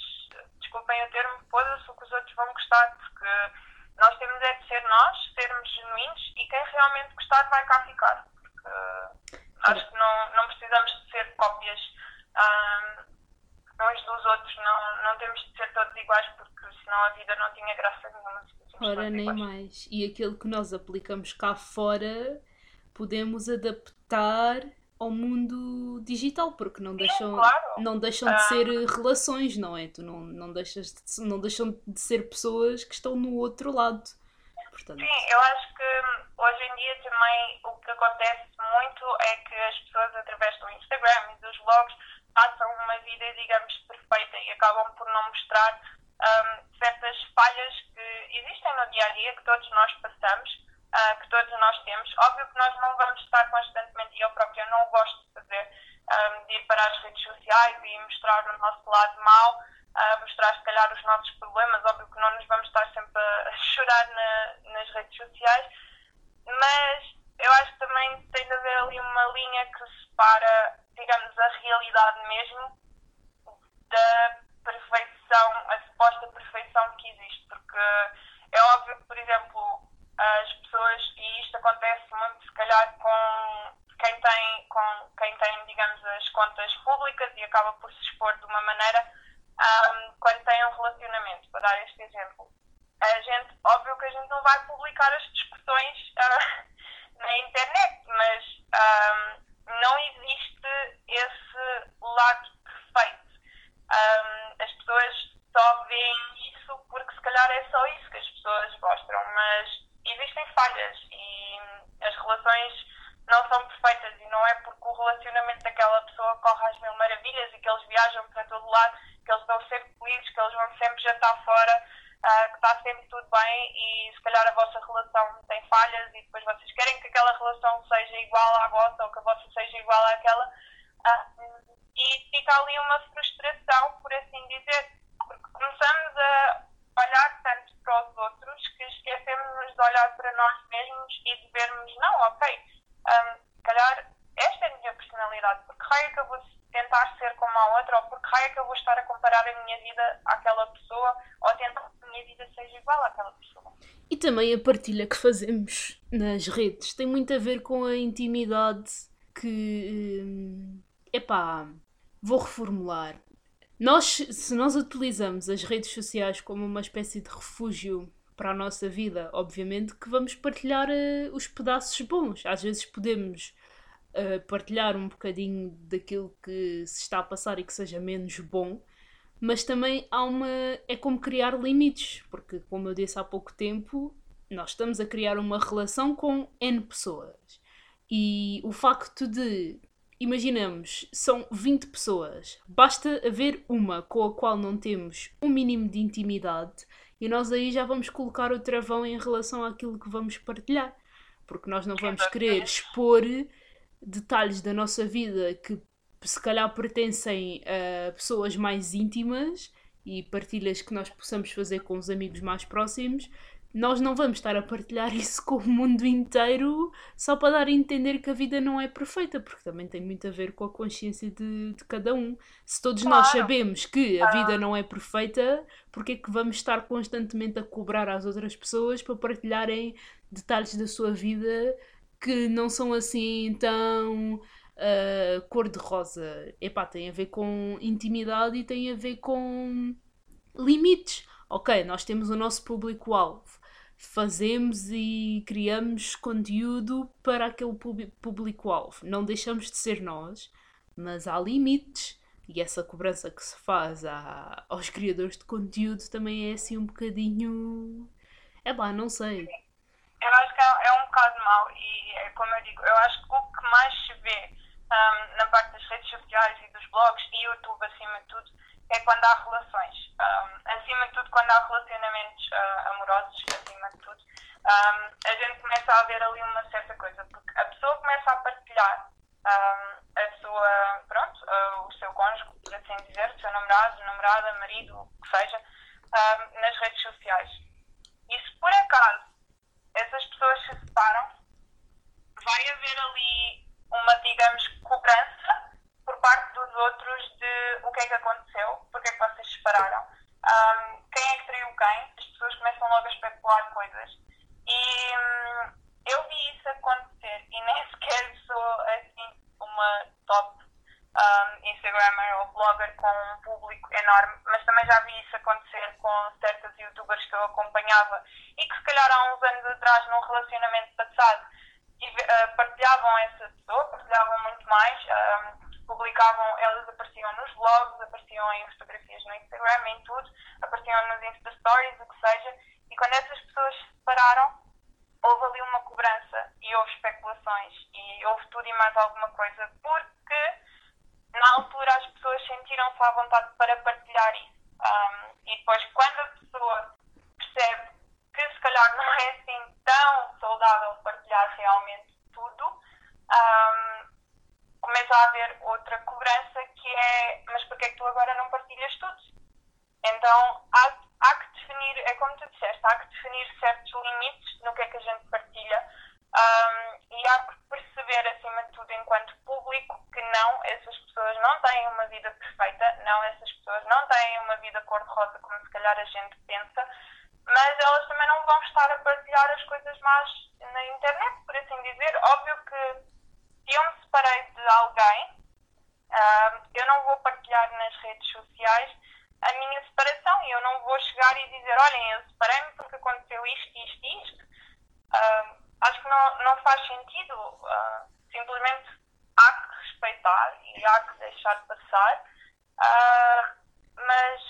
desculpem o termo, foda-se o que os outros vão gostar, porque nós temos é de ser nós, sermos genuínos, e quem realmente gostar vai cá ficar. Acho que não precisamos de ser cópias uns dos outros, não temos de ser todos iguais, porque senão a vida não tinha graça nenhuma. Ora, nem mais. E aquilo que nós aplicamos cá fora podemos adaptar ao mundo digital, porque não deixam de ser relações, não é? Tu não deixam de ser pessoas que estão no outro lado. Portanto. Sim, eu acho que hoje em dia também o que acontece muito é que as pessoas, através do Instagram e dos blogs, passam uma vida, digamos, perfeita e acabam por não mostrar certas falhas que existem no dia a dia, que todos nós passamos, que todos nós temos. Óbvio que nós não vamos estar constantemente, e eu própria não gosto de fazer, de ir para as redes sociais e mostrar o nosso lado mau, mostrar se calhar os nossos problemas. Óbvio que não nos vamos estar sempre a chorar nas redes sociais, mas eu acho que também tem de haver ali uma linha que separa, digamos, a realidade mesmo da perfeição, a suposta perfeição que existe, porque é óbvio que, por exemplo, as pessoas, e isto acontece muito se calhar com quem tem, digamos, as contas públicas e acaba por se expor de uma maneira, quando tem um relacionamento, para dar este exemplo. Óbvio que a gente não vai publicar as discussões na internet, mas não existe esse lado perfeito. As pessoas só veem isso porque se calhar é só isso que as pessoas mostram, mas existem falhas e as relações não são perfeitas, e não é porque o relacionamento daquela pessoa corre às mil maravilhas e que eles viajam para todo lado, que eles estão sempre felizes, que eles vão sempre jantar fora, que está sempre tudo bem, e se calhar a vossa relação tem falhas e depois vocês querem que aquela relação seja igual à vossa ou que a vossa seja igual àquela, e fica ali uma frustração, por assim dizer, porque começamos a olhar tanto para os outros que esquecemos de olhar para nós mesmos e de vermos, não, ok, se calhar esta é a minha personalidade, porque raio que eu vou tentar ser como a outra, ou porque raio que eu vou estar a comparar a minha vida àquela pessoa, ou tentar que a minha vida seja igual àquela pessoa. E também a partilha que fazemos nas redes tem muito a ver com a intimidade que... Epá, vou reformular. Se nós utilizamos as redes sociais como uma espécie de refúgio para a nossa vida, obviamente que vamos partilhar os pedaços bons. Às vezes podemos partilhar um bocadinho daquilo que se está a passar e que seja menos bom, mas também é como criar limites, porque, como eu disse há pouco tempo, nós estamos a criar uma relação com N pessoas. E o facto de, imaginamos, são 20 pessoas, basta haver uma com a qual não temos um mínimo de intimidade, e nós aí já vamos colocar o travão em relação àquilo que vamos partilhar. Porque nós não vamos querer expor detalhes da nossa vida que se calhar pertencem a pessoas mais íntimas e partilhas que nós possamos fazer com os amigos mais próximos. Nós não vamos estar a partilhar isso com o mundo inteiro só para dar a entender que a vida não é perfeita, porque também tem muito a ver com a consciência de cada um. Se todos nós sabemos que a vida não é perfeita, porque é que vamos estar constantemente a cobrar às outras pessoas para partilharem detalhes da sua vida que não são assim tão cor-de-rosa? Epá, tem a ver com intimidade e tem a ver com limites. Ok, nós temos o nosso público-alvo, fazemos e criamos conteúdo para aquele público-alvo, não deixamos de ser nós, mas há limites, E essa cobrança que se faz aos criadores de conteúdo também é assim um bocadinho... É lá, não sei. Eu acho que é um bocado mau e, como eu digo, eu acho que o que mais se vê na parte das redes sociais e dos blogs e YouTube, acima de tudo, é quando há relações. Acima de tudo, quando há relacionamentos amorosos, acima de tudo, a gente começa a ver ali uma certa coisa, porque a pessoa começa a partilhar a sua, pronto, o seu cônjuge, por assim dizer, o seu namorado, namorada, marido, o que seja, nas redes sociais. E se por acaso essas pessoas se separam, vai haver ali uma, digamos, cobrança por parte dos outros de o que é que aconteceu, porque é que vocês se separaram, quem é que traiu quem, as pessoas começam logo a especular coisas. E eu vi isso acontecer e nem sequer sou assim uma top Instagrammer ou blogger com um público enorme, mas também já vi isso acontecer com certas youtubers que eu acompanhava e que se calhar há uns anos atrás, num relacionamento passado, partilhavam essa pessoa, partilhavam muito mais, publicavam, elas apareciam nos vlogs, apareciam em fotografias no Instagram, em tudo, apareciam nos Insta Stories, o que seja, e quando essas pessoas se separaram, houve ali uma cobrança e houve especulações e houve tudo e mais alguma coisa, porque na altura as pessoas sentiram-se à vontade para partilhar isso. E depois, quando a pessoa percebe que se calhar não é assim tão saudável partilhar realmente tudo, começa a haver outra cobrança que é: mas porque é que tu agora não partilhas tudo? Então há que definir, é como tu disseste, há que definir certos limites no que é que a gente partilha. E há que perceber, acima de tudo, enquanto público, que não, essas pessoas não têm uma vida perfeita, não, essas pessoas não têm uma vida cor-de-rosa como se calhar a gente pensa, mas elas também não vão estar a partilhar as coisas más na internet, por assim dizer. Óbvio que se eu me separei de alguém, eu não vou partilhar nas redes sociais a minha separação e eu não vou chegar e dizer: olhem, eu separei-me porque aconteceu isto, isto e isto. Acho que não faz sentido, simplesmente há que respeitar e há que deixar passar, mas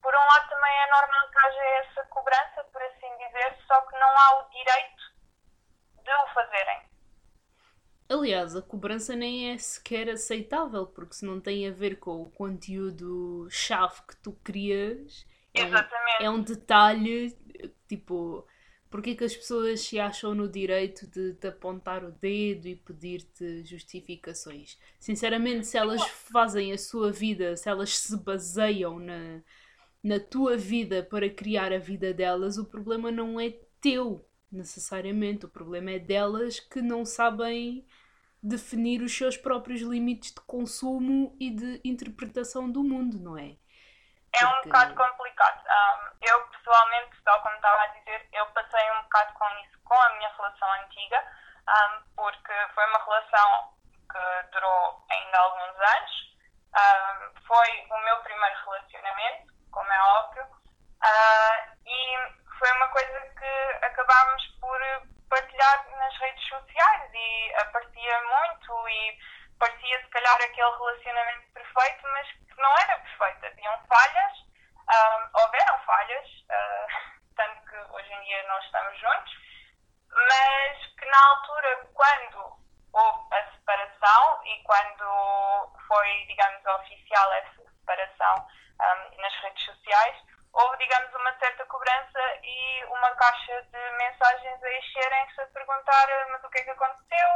por um lado também é normal que haja essa cobrança, por assim dizer, só que não há o direito de o fazerem. Aliás, a cobrança nem é sequer aceitável, porque se não tem a ver com o conteúdo-chave que tu crias, é um detalhe, tipo... Porque é que as pessoas se acham no direito de te apontar o dedo e pedir-te justificações? Sinceramente, se elas fazem a sua vida, se elas se baseiam na tua vida para criar a vida delas, o problema não é teu, necessariamente. O problema é delas, que não sabem definir os seus próprios limites de consumo e de interpretação do mundo, não é? É um bocado complicado. Eu, pessoalmente, tal como estava a dizer, eu passei um bocado com isso, com a minha relação antiga, porque foi uma relação que durou ainda alguns anos. Foi o meu primeiro relacionamento, como é óbvio, e foi uma coisa que acabámos por partilhar nas redes sociais e aparecia muito e parecia, se calhar, aquele relacionamento perfeito, mas que não era perfeito. Haviam falhas, houveram falhas, tanto que hoje em dia nós estamos juntos, mas que na altura, quando houve a separação e quando foi, digamos, oficial essa separação nas redes sociais, houve, digamos, uma certa cobrança e uma caixa de mensagens a encherem-se a perguntar: mas o que é que aconteceu?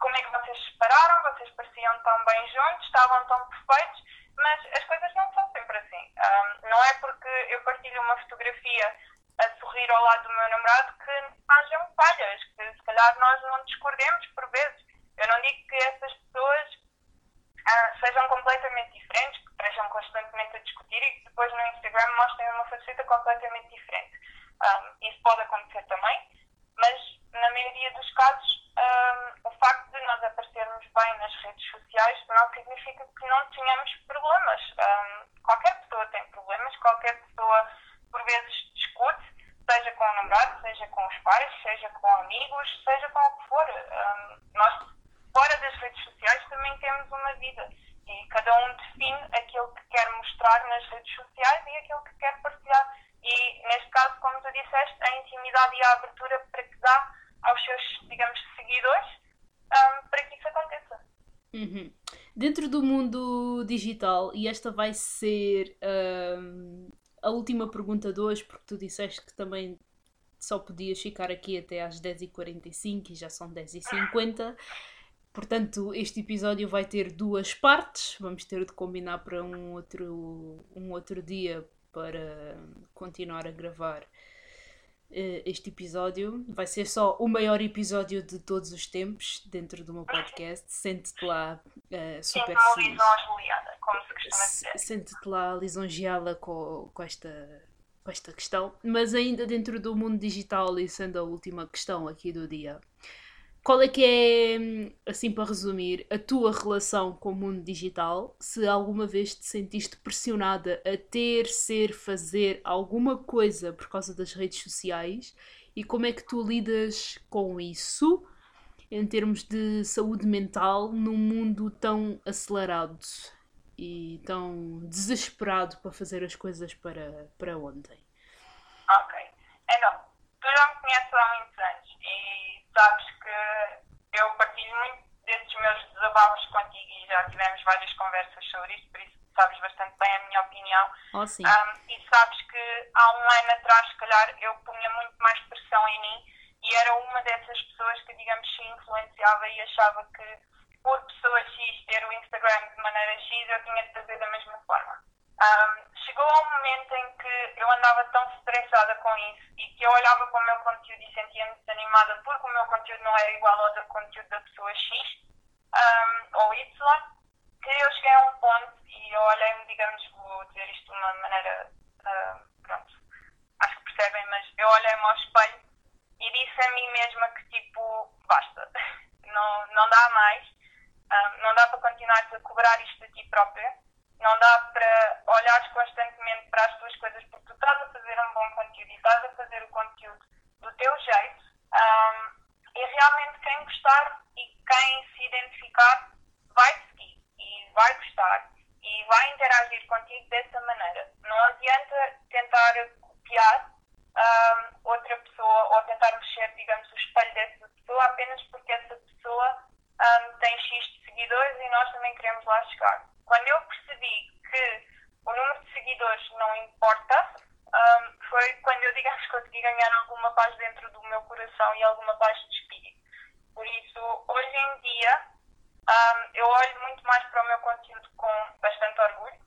Como é que vocês se separaram? Vocês pareciam tão bem juntos, estavam tão perfeitos, mas as coisas não são sempre assim. Não é porque eu partilho uma fotografia a sorrir ao lado do meu namorado que hajam falhas, que se calhar nós não discordemos por vezes. Eu não digo que essas pessoas sejam completamente diferentes, que estejam constantemente a discutir e que depois no Instagram mostrem uma faceta completamente diferente. Isso pode acontecer também, mas na maioria dos casos, o facto de nós aparecermos bem nas redes sociais não significa que não tenhamos problemas. Qualquer pessoa tem problemas, qualquer pessoa por vezes discute, seja com o namorado, seja com os pais, seja com amigos, seja com o que for. Nós, fora das redes sociais, também temos uma vida e cada mostrar nas redes sociais e aquilo que quer partilhar. E, neste caso, como tu disseste, a intimidade e a abertura para que dá aos seus, digamos, seguidores, para que isso aconteça. Uhum. Dentro do mundo digital, e esta vai ser a última pergunta de hoje, porque tu disseste que também só podias ficar aqui até às 10h45 e já são 10h50. Portanto, este episódio vai ter duas partes. Vamos ter de combinar para um outro dia para continuar a gravar este episódio. Vai ser só o maior episódio de todos os tempos dentro do meu podcast. Sente-te lá super feliz. Sente-te lá lisonjeada com esta questão. Mas ainda dentro do mundo digital e sendo a última questão aqui do dia... Qual é que é, assim para resumir, a tua relação com o mundo digital? Se alguma vez te sentiste pressionada a fazer alguma coisa por causa das redes sociais? E como é que tu lidas com isso em termos de saúde mental num mundo tão acelerado e tão desesperado para fazer as coisas para ontem? Ok. Então, tu já me conheces há muitos anos e... Sabes que eu partilho muito desses meus desabafos contigo e já tivemos várias conversas sobre isso, por isso sabes bastante bem a minha opinião. Oh, sim. E sabes que há um ano atrás, se calhar, eu punha muito mais pressão em mim e era uma dessas pessoas que, digamos, se influenciava e achava que por pessoa X ter o Instagram de maneira X eu tinha de fazer da mesma forma. Chegou ao momento em que eu andava tão estressada com isso e que eu olhava para o meu conteúdo e sentia-me desanimada porque o meu conteúdo não era igual ao do conteúdo da pessoa X ou Y, que eu cheguei a um ponto e eu olhei-me, digamos, vou dizer isto de uma maneira, pronto, acho que percebem, mas eu olhei-me ao espelho e disse a mim mesma que tipo, basta, não dá mais, não dá para continuar a cobrar isto de ti própria. Não dá para olhares constantemente para as tuas coisas, porque tu estás a fazer um bom conteúdo e estás a fazer o conteúdo do teu jeito. E realmente quem gostar e quem se identificar vai seguir e vai gostar e vai interagir contigo dessa maneira. Não adianta tentar copiar outra pessoa ou tentar mexer, digamos, o espelho dessa pessoa apenas porque essa pessoa tem X de seguidores e nós também queremos lá chegar. Quando eu percebi que o número de seguidores não importa, foi quando eu, digamos, consegui ganhar alguma paz dentro do meu coração e alguma paz de espírito. Por isso, hoje em dia, eu olho muito mais para o meu conteúdo com bastante orgulho,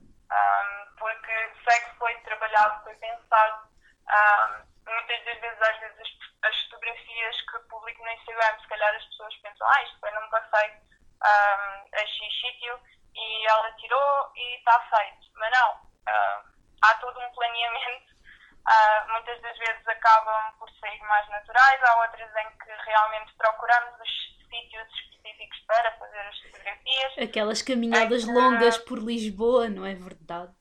porque sei que foi trabalhado, foi pensado. Muitas das vezes, às vezes, as fotografias que publico no Instagram, se calhar as pessoas pensam, isto foi num passeio a X sítio, e ela tirou e está feito. Mas não, há todo um planeamento. Muitas das vezes acabam por sair mais naturais, há outras em que realmente procuramos os sítios específicos para fazer as fotografias. Aquelas caminhadas longas por Lisboa, não é verdade?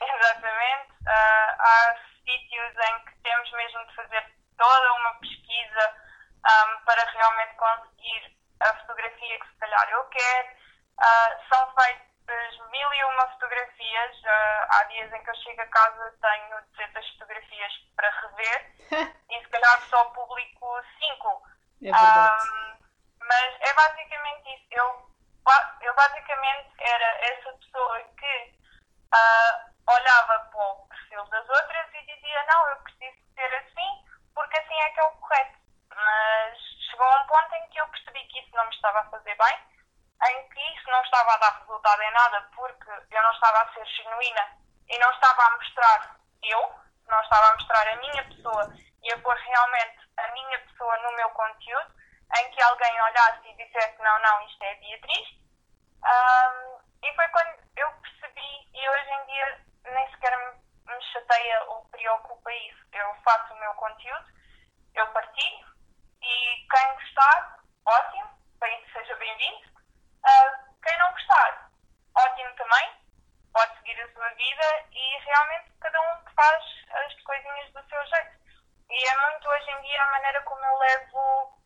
Exatamente. Há sítios em que temos mesmo de fazer toda uma pesquisa para realmente conseguir a fotografia que se calhar eu quero. São feitas 1001 fotografias, há dias em que eu chego a casa tenho 200 fotografias para rever e se calhar só publico 5. É verdade. Mas é basicamente isso, eu basicamente era essa pessoa que olhava para o perfil das outras e dizia, não, eu preciso ser assim porque assim é que é o correto. Mas chegou a um ponto em que eu percebi que isso não me estava a fazer bem, em que isso não estava a dar resultado em nada, porque eu não estava a ser genuína e não estava a mostrar não estava a mostrar a minha pessoa e a pôr realmente a minha pessoa no meu conteúdo, em que alguém olhasse e dissesse, não, isto é Beatriz. E foi quando eu percebi, e hoje em dia nem sequer me chateia ou preocupa isso. Eu faço o meu conteúdo, eu partilho, e quem gostar, ótimo, seja bem-vindo. Quem não gostar, ótimo também, pode seguir a sua vida e realmente cada um faz as coisinhas do seu jeito. E é muito hoje em dia a maneira como eu levo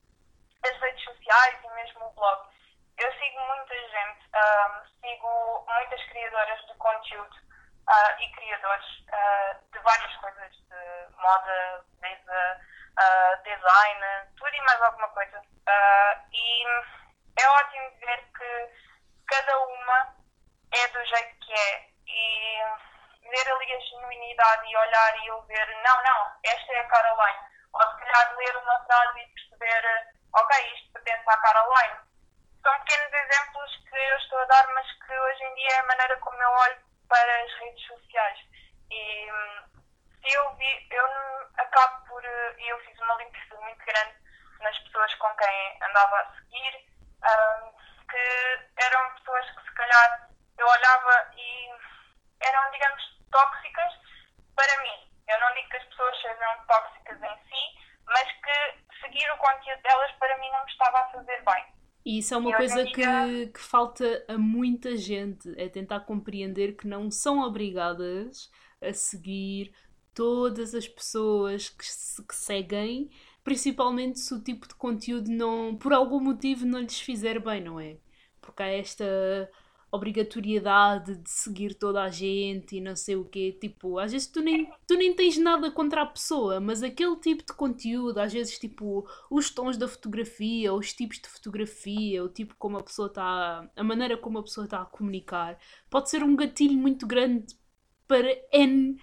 as redes sociais e mesmo o blog. Eu sigo muita gente, sigo muitas criadoras de conteúdo e criadores de várias coisas, de moda, beleza, design, tudo e mais alguma coisa. E é ótimo ver que cada uma é do jeito que é e ver ali a genuinidade e olhar e ouvir, não, esta é a Caroline. Ou se calhar ler uma frase e perceber, ok, isto pertence à Caroline. São pequenos exemplos que eu estou a dar, mas que hoje em dia é a maneira como eu olho para as redes sociais. E eu acabo por... Eu fiz uma limpeza muito grande nas pessoas com quem andava a seguir, que eram pessoas que se calhar eu olhava e eram, digamos, tóxicas para mim. Eu não digo que as pessoas sejam tóxicas em si, mas que seguir o conteúdo delas para mim não me estava a fazer bem. E isso é uma coisa que falta a muita gente, é tentar compreender que não são obrigadas a seguir todas as pessoas que seguem, principalmente se o tipo de conteúdo não, por algum motivo não lhes fizer bem, não é? Porque há esta obrigatoriedade de seguir toda a gente e não sei o quê, tipo, às vezes tu nem tens nada contra a pessoa, mas aquele tipo de conteúdo, às vezes, tipo, os tons da fotografia, os tipos de fotografia, o tipo como a pessoa está, a maneira como a pessoa está a comunicar, pode ser um gatilho muito grande para N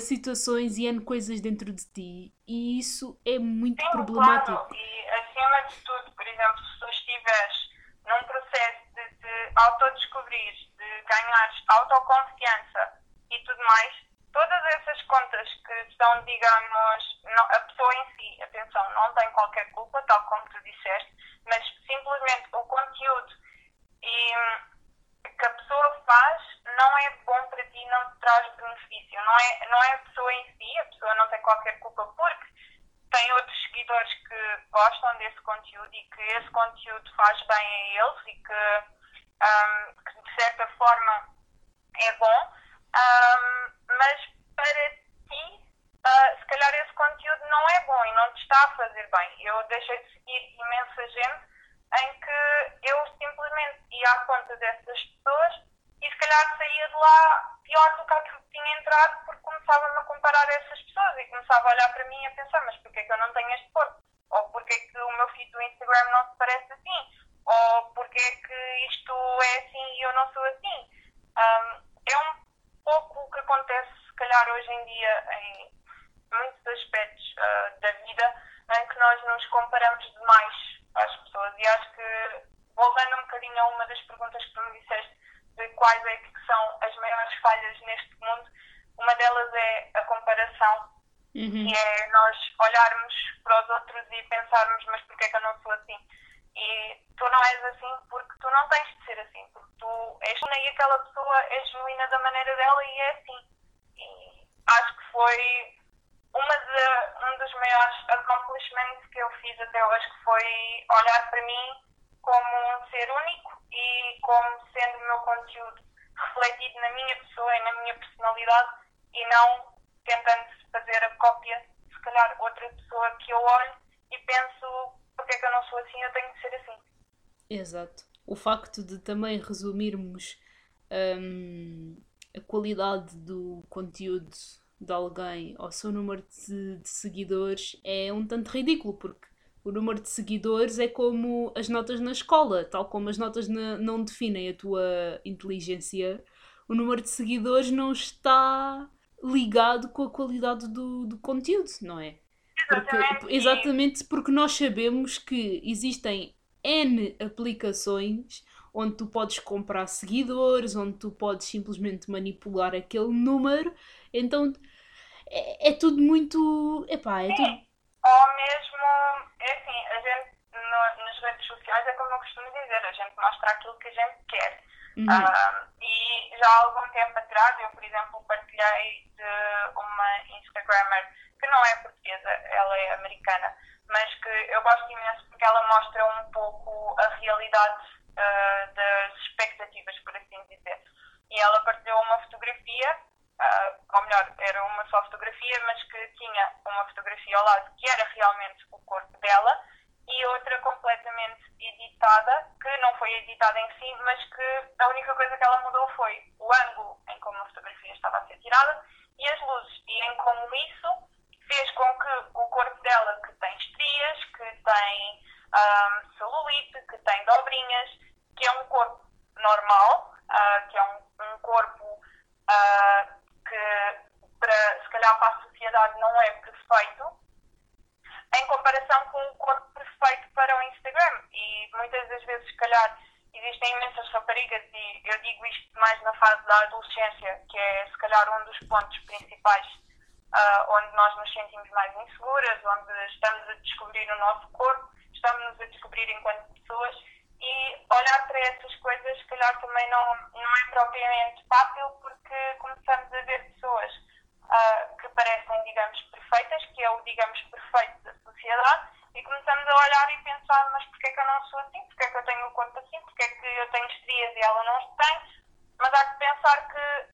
situações e N coisas dentro de ti, e isso é muito problemático. Claro. E acima de tudo, por exemplo, se tu estiveres num processo de autodescobrir, de ganhares autoconfiança e tudo mais, todas essas contas que são, digamos, não, a pessoa em si, atenção, não tem qualquer culpa, tal como tu disseste, mas simplesmente o conteúdo que a pessoa faz não é bom para ti, não te traz benefício, não é a pessoa em si, a pessoa não tem qualquer culpa porque tem outros seguidores que gostam desse conteúdo e que esse conteúdo faz bem a eles e que de certa forma é bom, mas para ti se calhar esse conteúdo não é bom e não te está a fazer bem. Eu deixei de seguir imensa gente em que eu simplesmente ia à conta dessas pessoas e se calhar saía de lá pior do que aquilo que tinha entrado, porque começava-me a comparar a essas pessoas e começava a olhar para mim e a pensar, mas porquê é que eu não tenho este corpo? Ou porquê é que o meu feed do Instagram não se parece assim? Ou porquê é que isto é assim e eu não sou assim? É um pouco o que acontece, se calhar, hoje em dia em muitos aspectos da vida, em que nós nos comparamos demais às pessoas. E acho que, voltando um bocadinho a uma das perguntas que tu me disseste, de quais é que são as maiores falhas neste mundo, uma delas é a comparação, que é nós olharmos para os outros e pensarmos, mas porquê é que eu não sou assim? E tu não és assim porque tu não tens de ser assim, porque tu és genuína e aquela pessoa é genuína da maneira dela e é assim. E acho que foi um dos maiores accomplishments que eu fiz até hoje, que foi olhar para mim como um ser único e como sendo o meu conteúdo refletido na minha pessoa e na minha personalidade e não tentando fazer a cópia, se calhar, outra pessoa que eu olho e penso, porque é que eu não sou assim, eu tenho de ser assim. Exato. O facto de também resumirmos a qualidade do conteúdo de alguém ao seu número de seguidores é um tanto ridículo, porque o número de seguidores é como as notas na escola, tal como as notas não definem a tua inteligência, o número de seguidores não está ligado com a qualidade do conteúdo, não é? Exatamente, porque nós sabemos que existem N aplicações onde tu podes comprar seguidores, onde tu podes simplesmente manipular aquele número, então é tudo muito... Epá, é tudo... Ou mesmo, é assim, a gente nas redes sociais é como eu costumo dizer, a gente mostra aquilo que a gente quer. E já há algum tempo atrás, eu, por exemplo, partilhei de uma Instagrammer que não é portuguesa, ela é americana, mas que eu gosto imenso porque ela mostra um pouco a realidade das expectativas, por assim dizer. E ela partilhou uma fotografia. Ou melhor, era uma só fotografia, mas que tinha uma fotografia ao lado que era realmente o corpo dela e outra completamente editada, que não foi editada em si, mas que a única coisa que ela mudou foi o ângulo em como a fotografia trabalho não é perfeito em comparação com o corpo perfeito para o Instagram. E muitas das vezes, se calhar, existem imensas raparigas, e eu digo isto mais na fase da adolescência, que é se calhar um dos pontos principais onde nós nos sentimos mais inseguras, onde estamos a descobrir o nosso corpo, estamos a descobrir enquanto pessoas, e olhar para essas coisas se calhar também não é propriamente fácil, porque começamos a ver pessoas que parecem, digamos, perfeitas, que é o, digamos, perfeito da sociedade, e começamos a olhar e pensar, mas porquê é que eu não sou assim? Porquê é que eu tenho o corpo assim? Porquê é que eu tenho estrias e ela não tem? Mas há que pensar que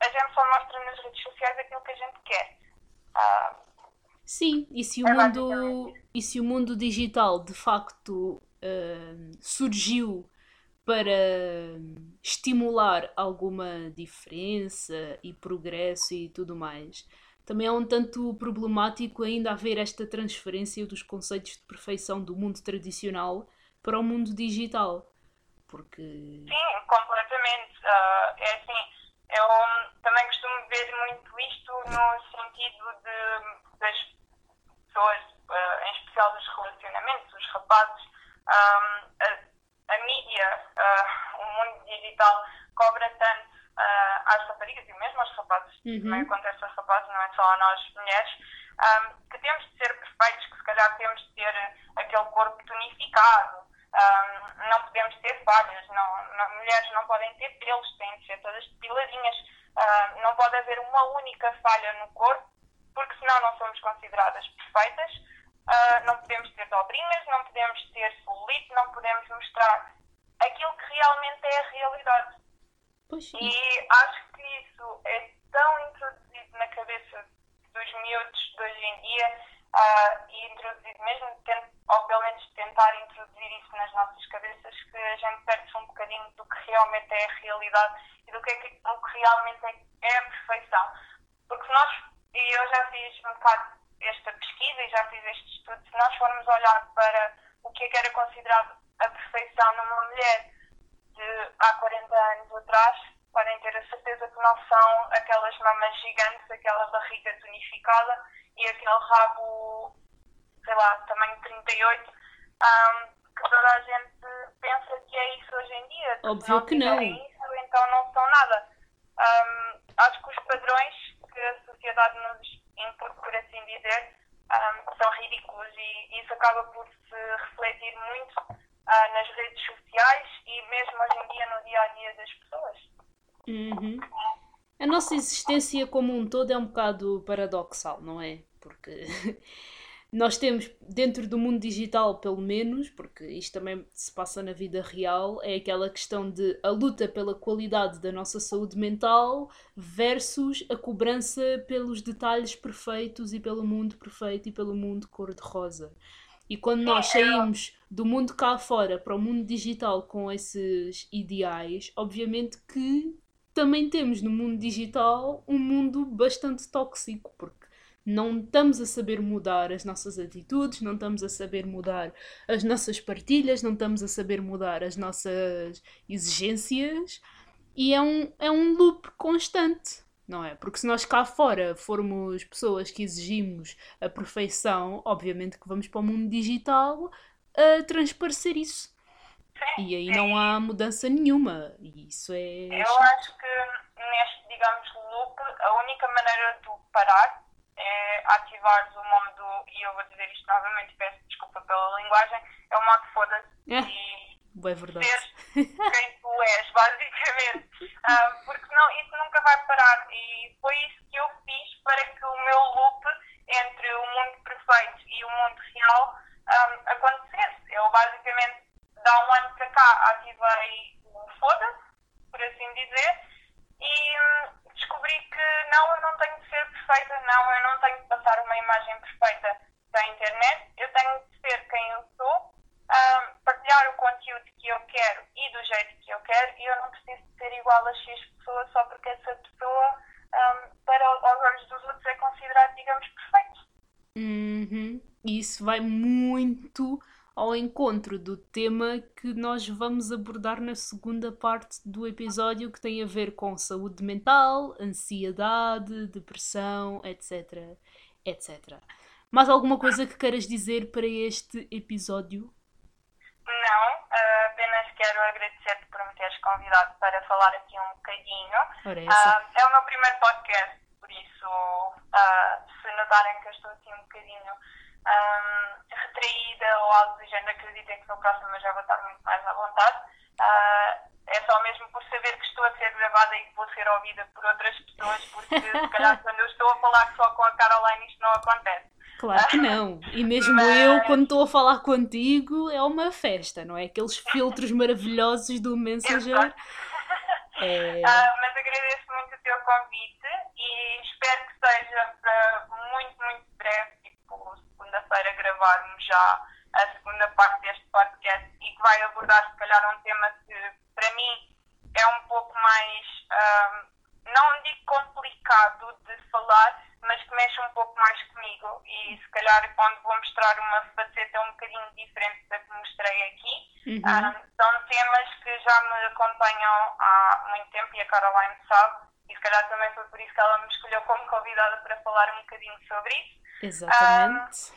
a gente só mostra nas redes sociais aquilo que a gente quer. Sim, e se o mundo digital de facto surgiu para estimular alguma diferença e progresso e tudo mais, também é um tanto problemático ainda haver esta transferência dos conceitos de perfeição do mundo tradicional para o mundo digital, porque... Sim, completamente. É assim, eu também costumo ver muito isto no sentido das pessoas, em especial dos relacionamentos, dos rapazes. A mídia, o mundo digital cobra tanto às raparigas, e mesmo aos rapazes, também acontece aos rapazes, não é só a nós mulheres, que temos de ser perfeitos, que se calhar temos de ter aquele corpo tonificado, não podemos ter falhas, mulheres não podem ter pelos, têm de ser todas depiladinhas, não pode haver uma única falha no corpo, porque senão não somos consideradas perfeitas, não podemos ter dobrinhas, não podemos ter celulite, não podemos mostrar aquilo que realmente é a realidade. E acho que isso é tão introduzido na cabeça dos miúdos de hoje em dia, e introduzido mesmo, ou pelo menos tentar introduzir isso nas nossas cabeças, que a gente perde-se um bocadinho do que realmente é a realidade e do que realmente é a perfeição. Porque se nós, e eu já fiz um bocado esta pesquisa e já fiz este estudo, se nós formos olhar para o que é que era considerado a perfeição numa mulher de há 40 anos atrás, podem ter a certeza que não são aquelas mamas gigantes, aquela barriga tonificada e aquele rabo, sei lá, tamanho 38, que toda a gente pensa que é isso hoje em dia. Óbvio que não. É isso, então não são nada. Acho que os padrões que a sociedade nos impõe, por assim dizer, são ridículos, e isso acaba por se refletir muito nas redes sociais e mesmo hoje em dia no dia-a-dia das pessoas. A nossa existência como um todo é um bocado paradoxal, não é? Porque nós temos, dentro do mundo digital pelo menos, porque isto também se passa na vida real, é aquela questão de a luta pela qualidade da nossa saúde mental versus a cobrança pelos detalhes perfeitos e pelo mundo perfeito e pelo mundo cor-de-rosa. E quando nós saímos do mundo cá fora para o mundo digital com esses ideais, obviamente que também temos no mundo digital um mundo bastante tóxico, porque não estamos a saber mudar as nossas atitudes, não estamos a saber mudar as nossas partilhas, não estamos a saber mudar as nossas exigências, e é um loop constante. Não é? Porque se nós cá fora formos pessoas que exigimos a perfeição, obviamente que vamos para o mundo digital a transparecer isso. Sim, e aí não há mudança nenhuma. E isso é... Eu acho que neste, digamos, loop, a única maneira de parar é ativares o modo, e eu vou dizer isto novamente, peço desculpa pela linguagem, é o modo foda-se. É verdade. Ser quem tu és, basicamente. Porque não, isso nunca vai parar. E foi isso que eu fiz para que o meu loop entre o mundo perfeito e o mundo real acontecesse. Eu, basicamente, há um ano para cá, ativei o foda-se, por assim dizer, e descobri que não, eu não tenho de ser perfeita, não, eu não tenho de passar uma imagem perfeita da internet, eu tenho de ser quem eu sou, partilhar o conteúdo que eu quero e do jeito que eu quero, e eu não preciso de ser igual a X pessoa só porque essa pessoa, para aos olhos dos outros, é considerada, digamos, perfeita. Isso vai muito ao encontro do tema que nós vamos abordar na segunda parte do episódio, que tem a ver com saúde mental, ansiedade, depressão, etc, etc. Mais alguma coisa que queiras dizer para este episódio? Não, apenas quero agradecer-te por me teres convidado para falar aqui um bocadinho. É o meu primeiro podcast, por isso, se notarem que eu estou assim um bocadinho retraída ou algo do género, acreditem que no próximo eu já vou estar muito mais à vontade. É só mesmo por saber que estou a ser gravada e que vou ser ouvida por outras pessoas, porque se calhar quando eu estou a falar só com a Caroline isto não acontece. Claro que não. E mesmo eu, quando estou a falar contigo, é uma festa, não é? Aqueles filtros maravilhosos do Messenger. Mas agradeço muito o teu convite e espero que seja para muito, muito breve, tipo segunda-feira, gravarmos já a segunda parte deste podcast e que vai abordar se calhar um tema que para mim é um pouco mais, não digo complicado de falar, mas que mexe um pouco mais comigo e se calhar quando vou mostrar uma faceta um bocadinho diferente da que mostrei aqui. São temas que já me acompanham há muito tempo e a Caroline sabe, e se calhar também foi por isso que ela me escolheu como convidada para falar um bocadinho sobre isso. Exatamente.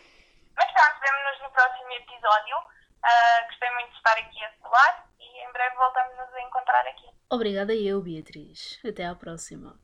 Mas pronto, vemo-nos no próximo episódio. Gostei muito de estar aqui a falar e em breve voltamos a encontrar aqui. Obrigada eu, Beatriz. Até à próxima.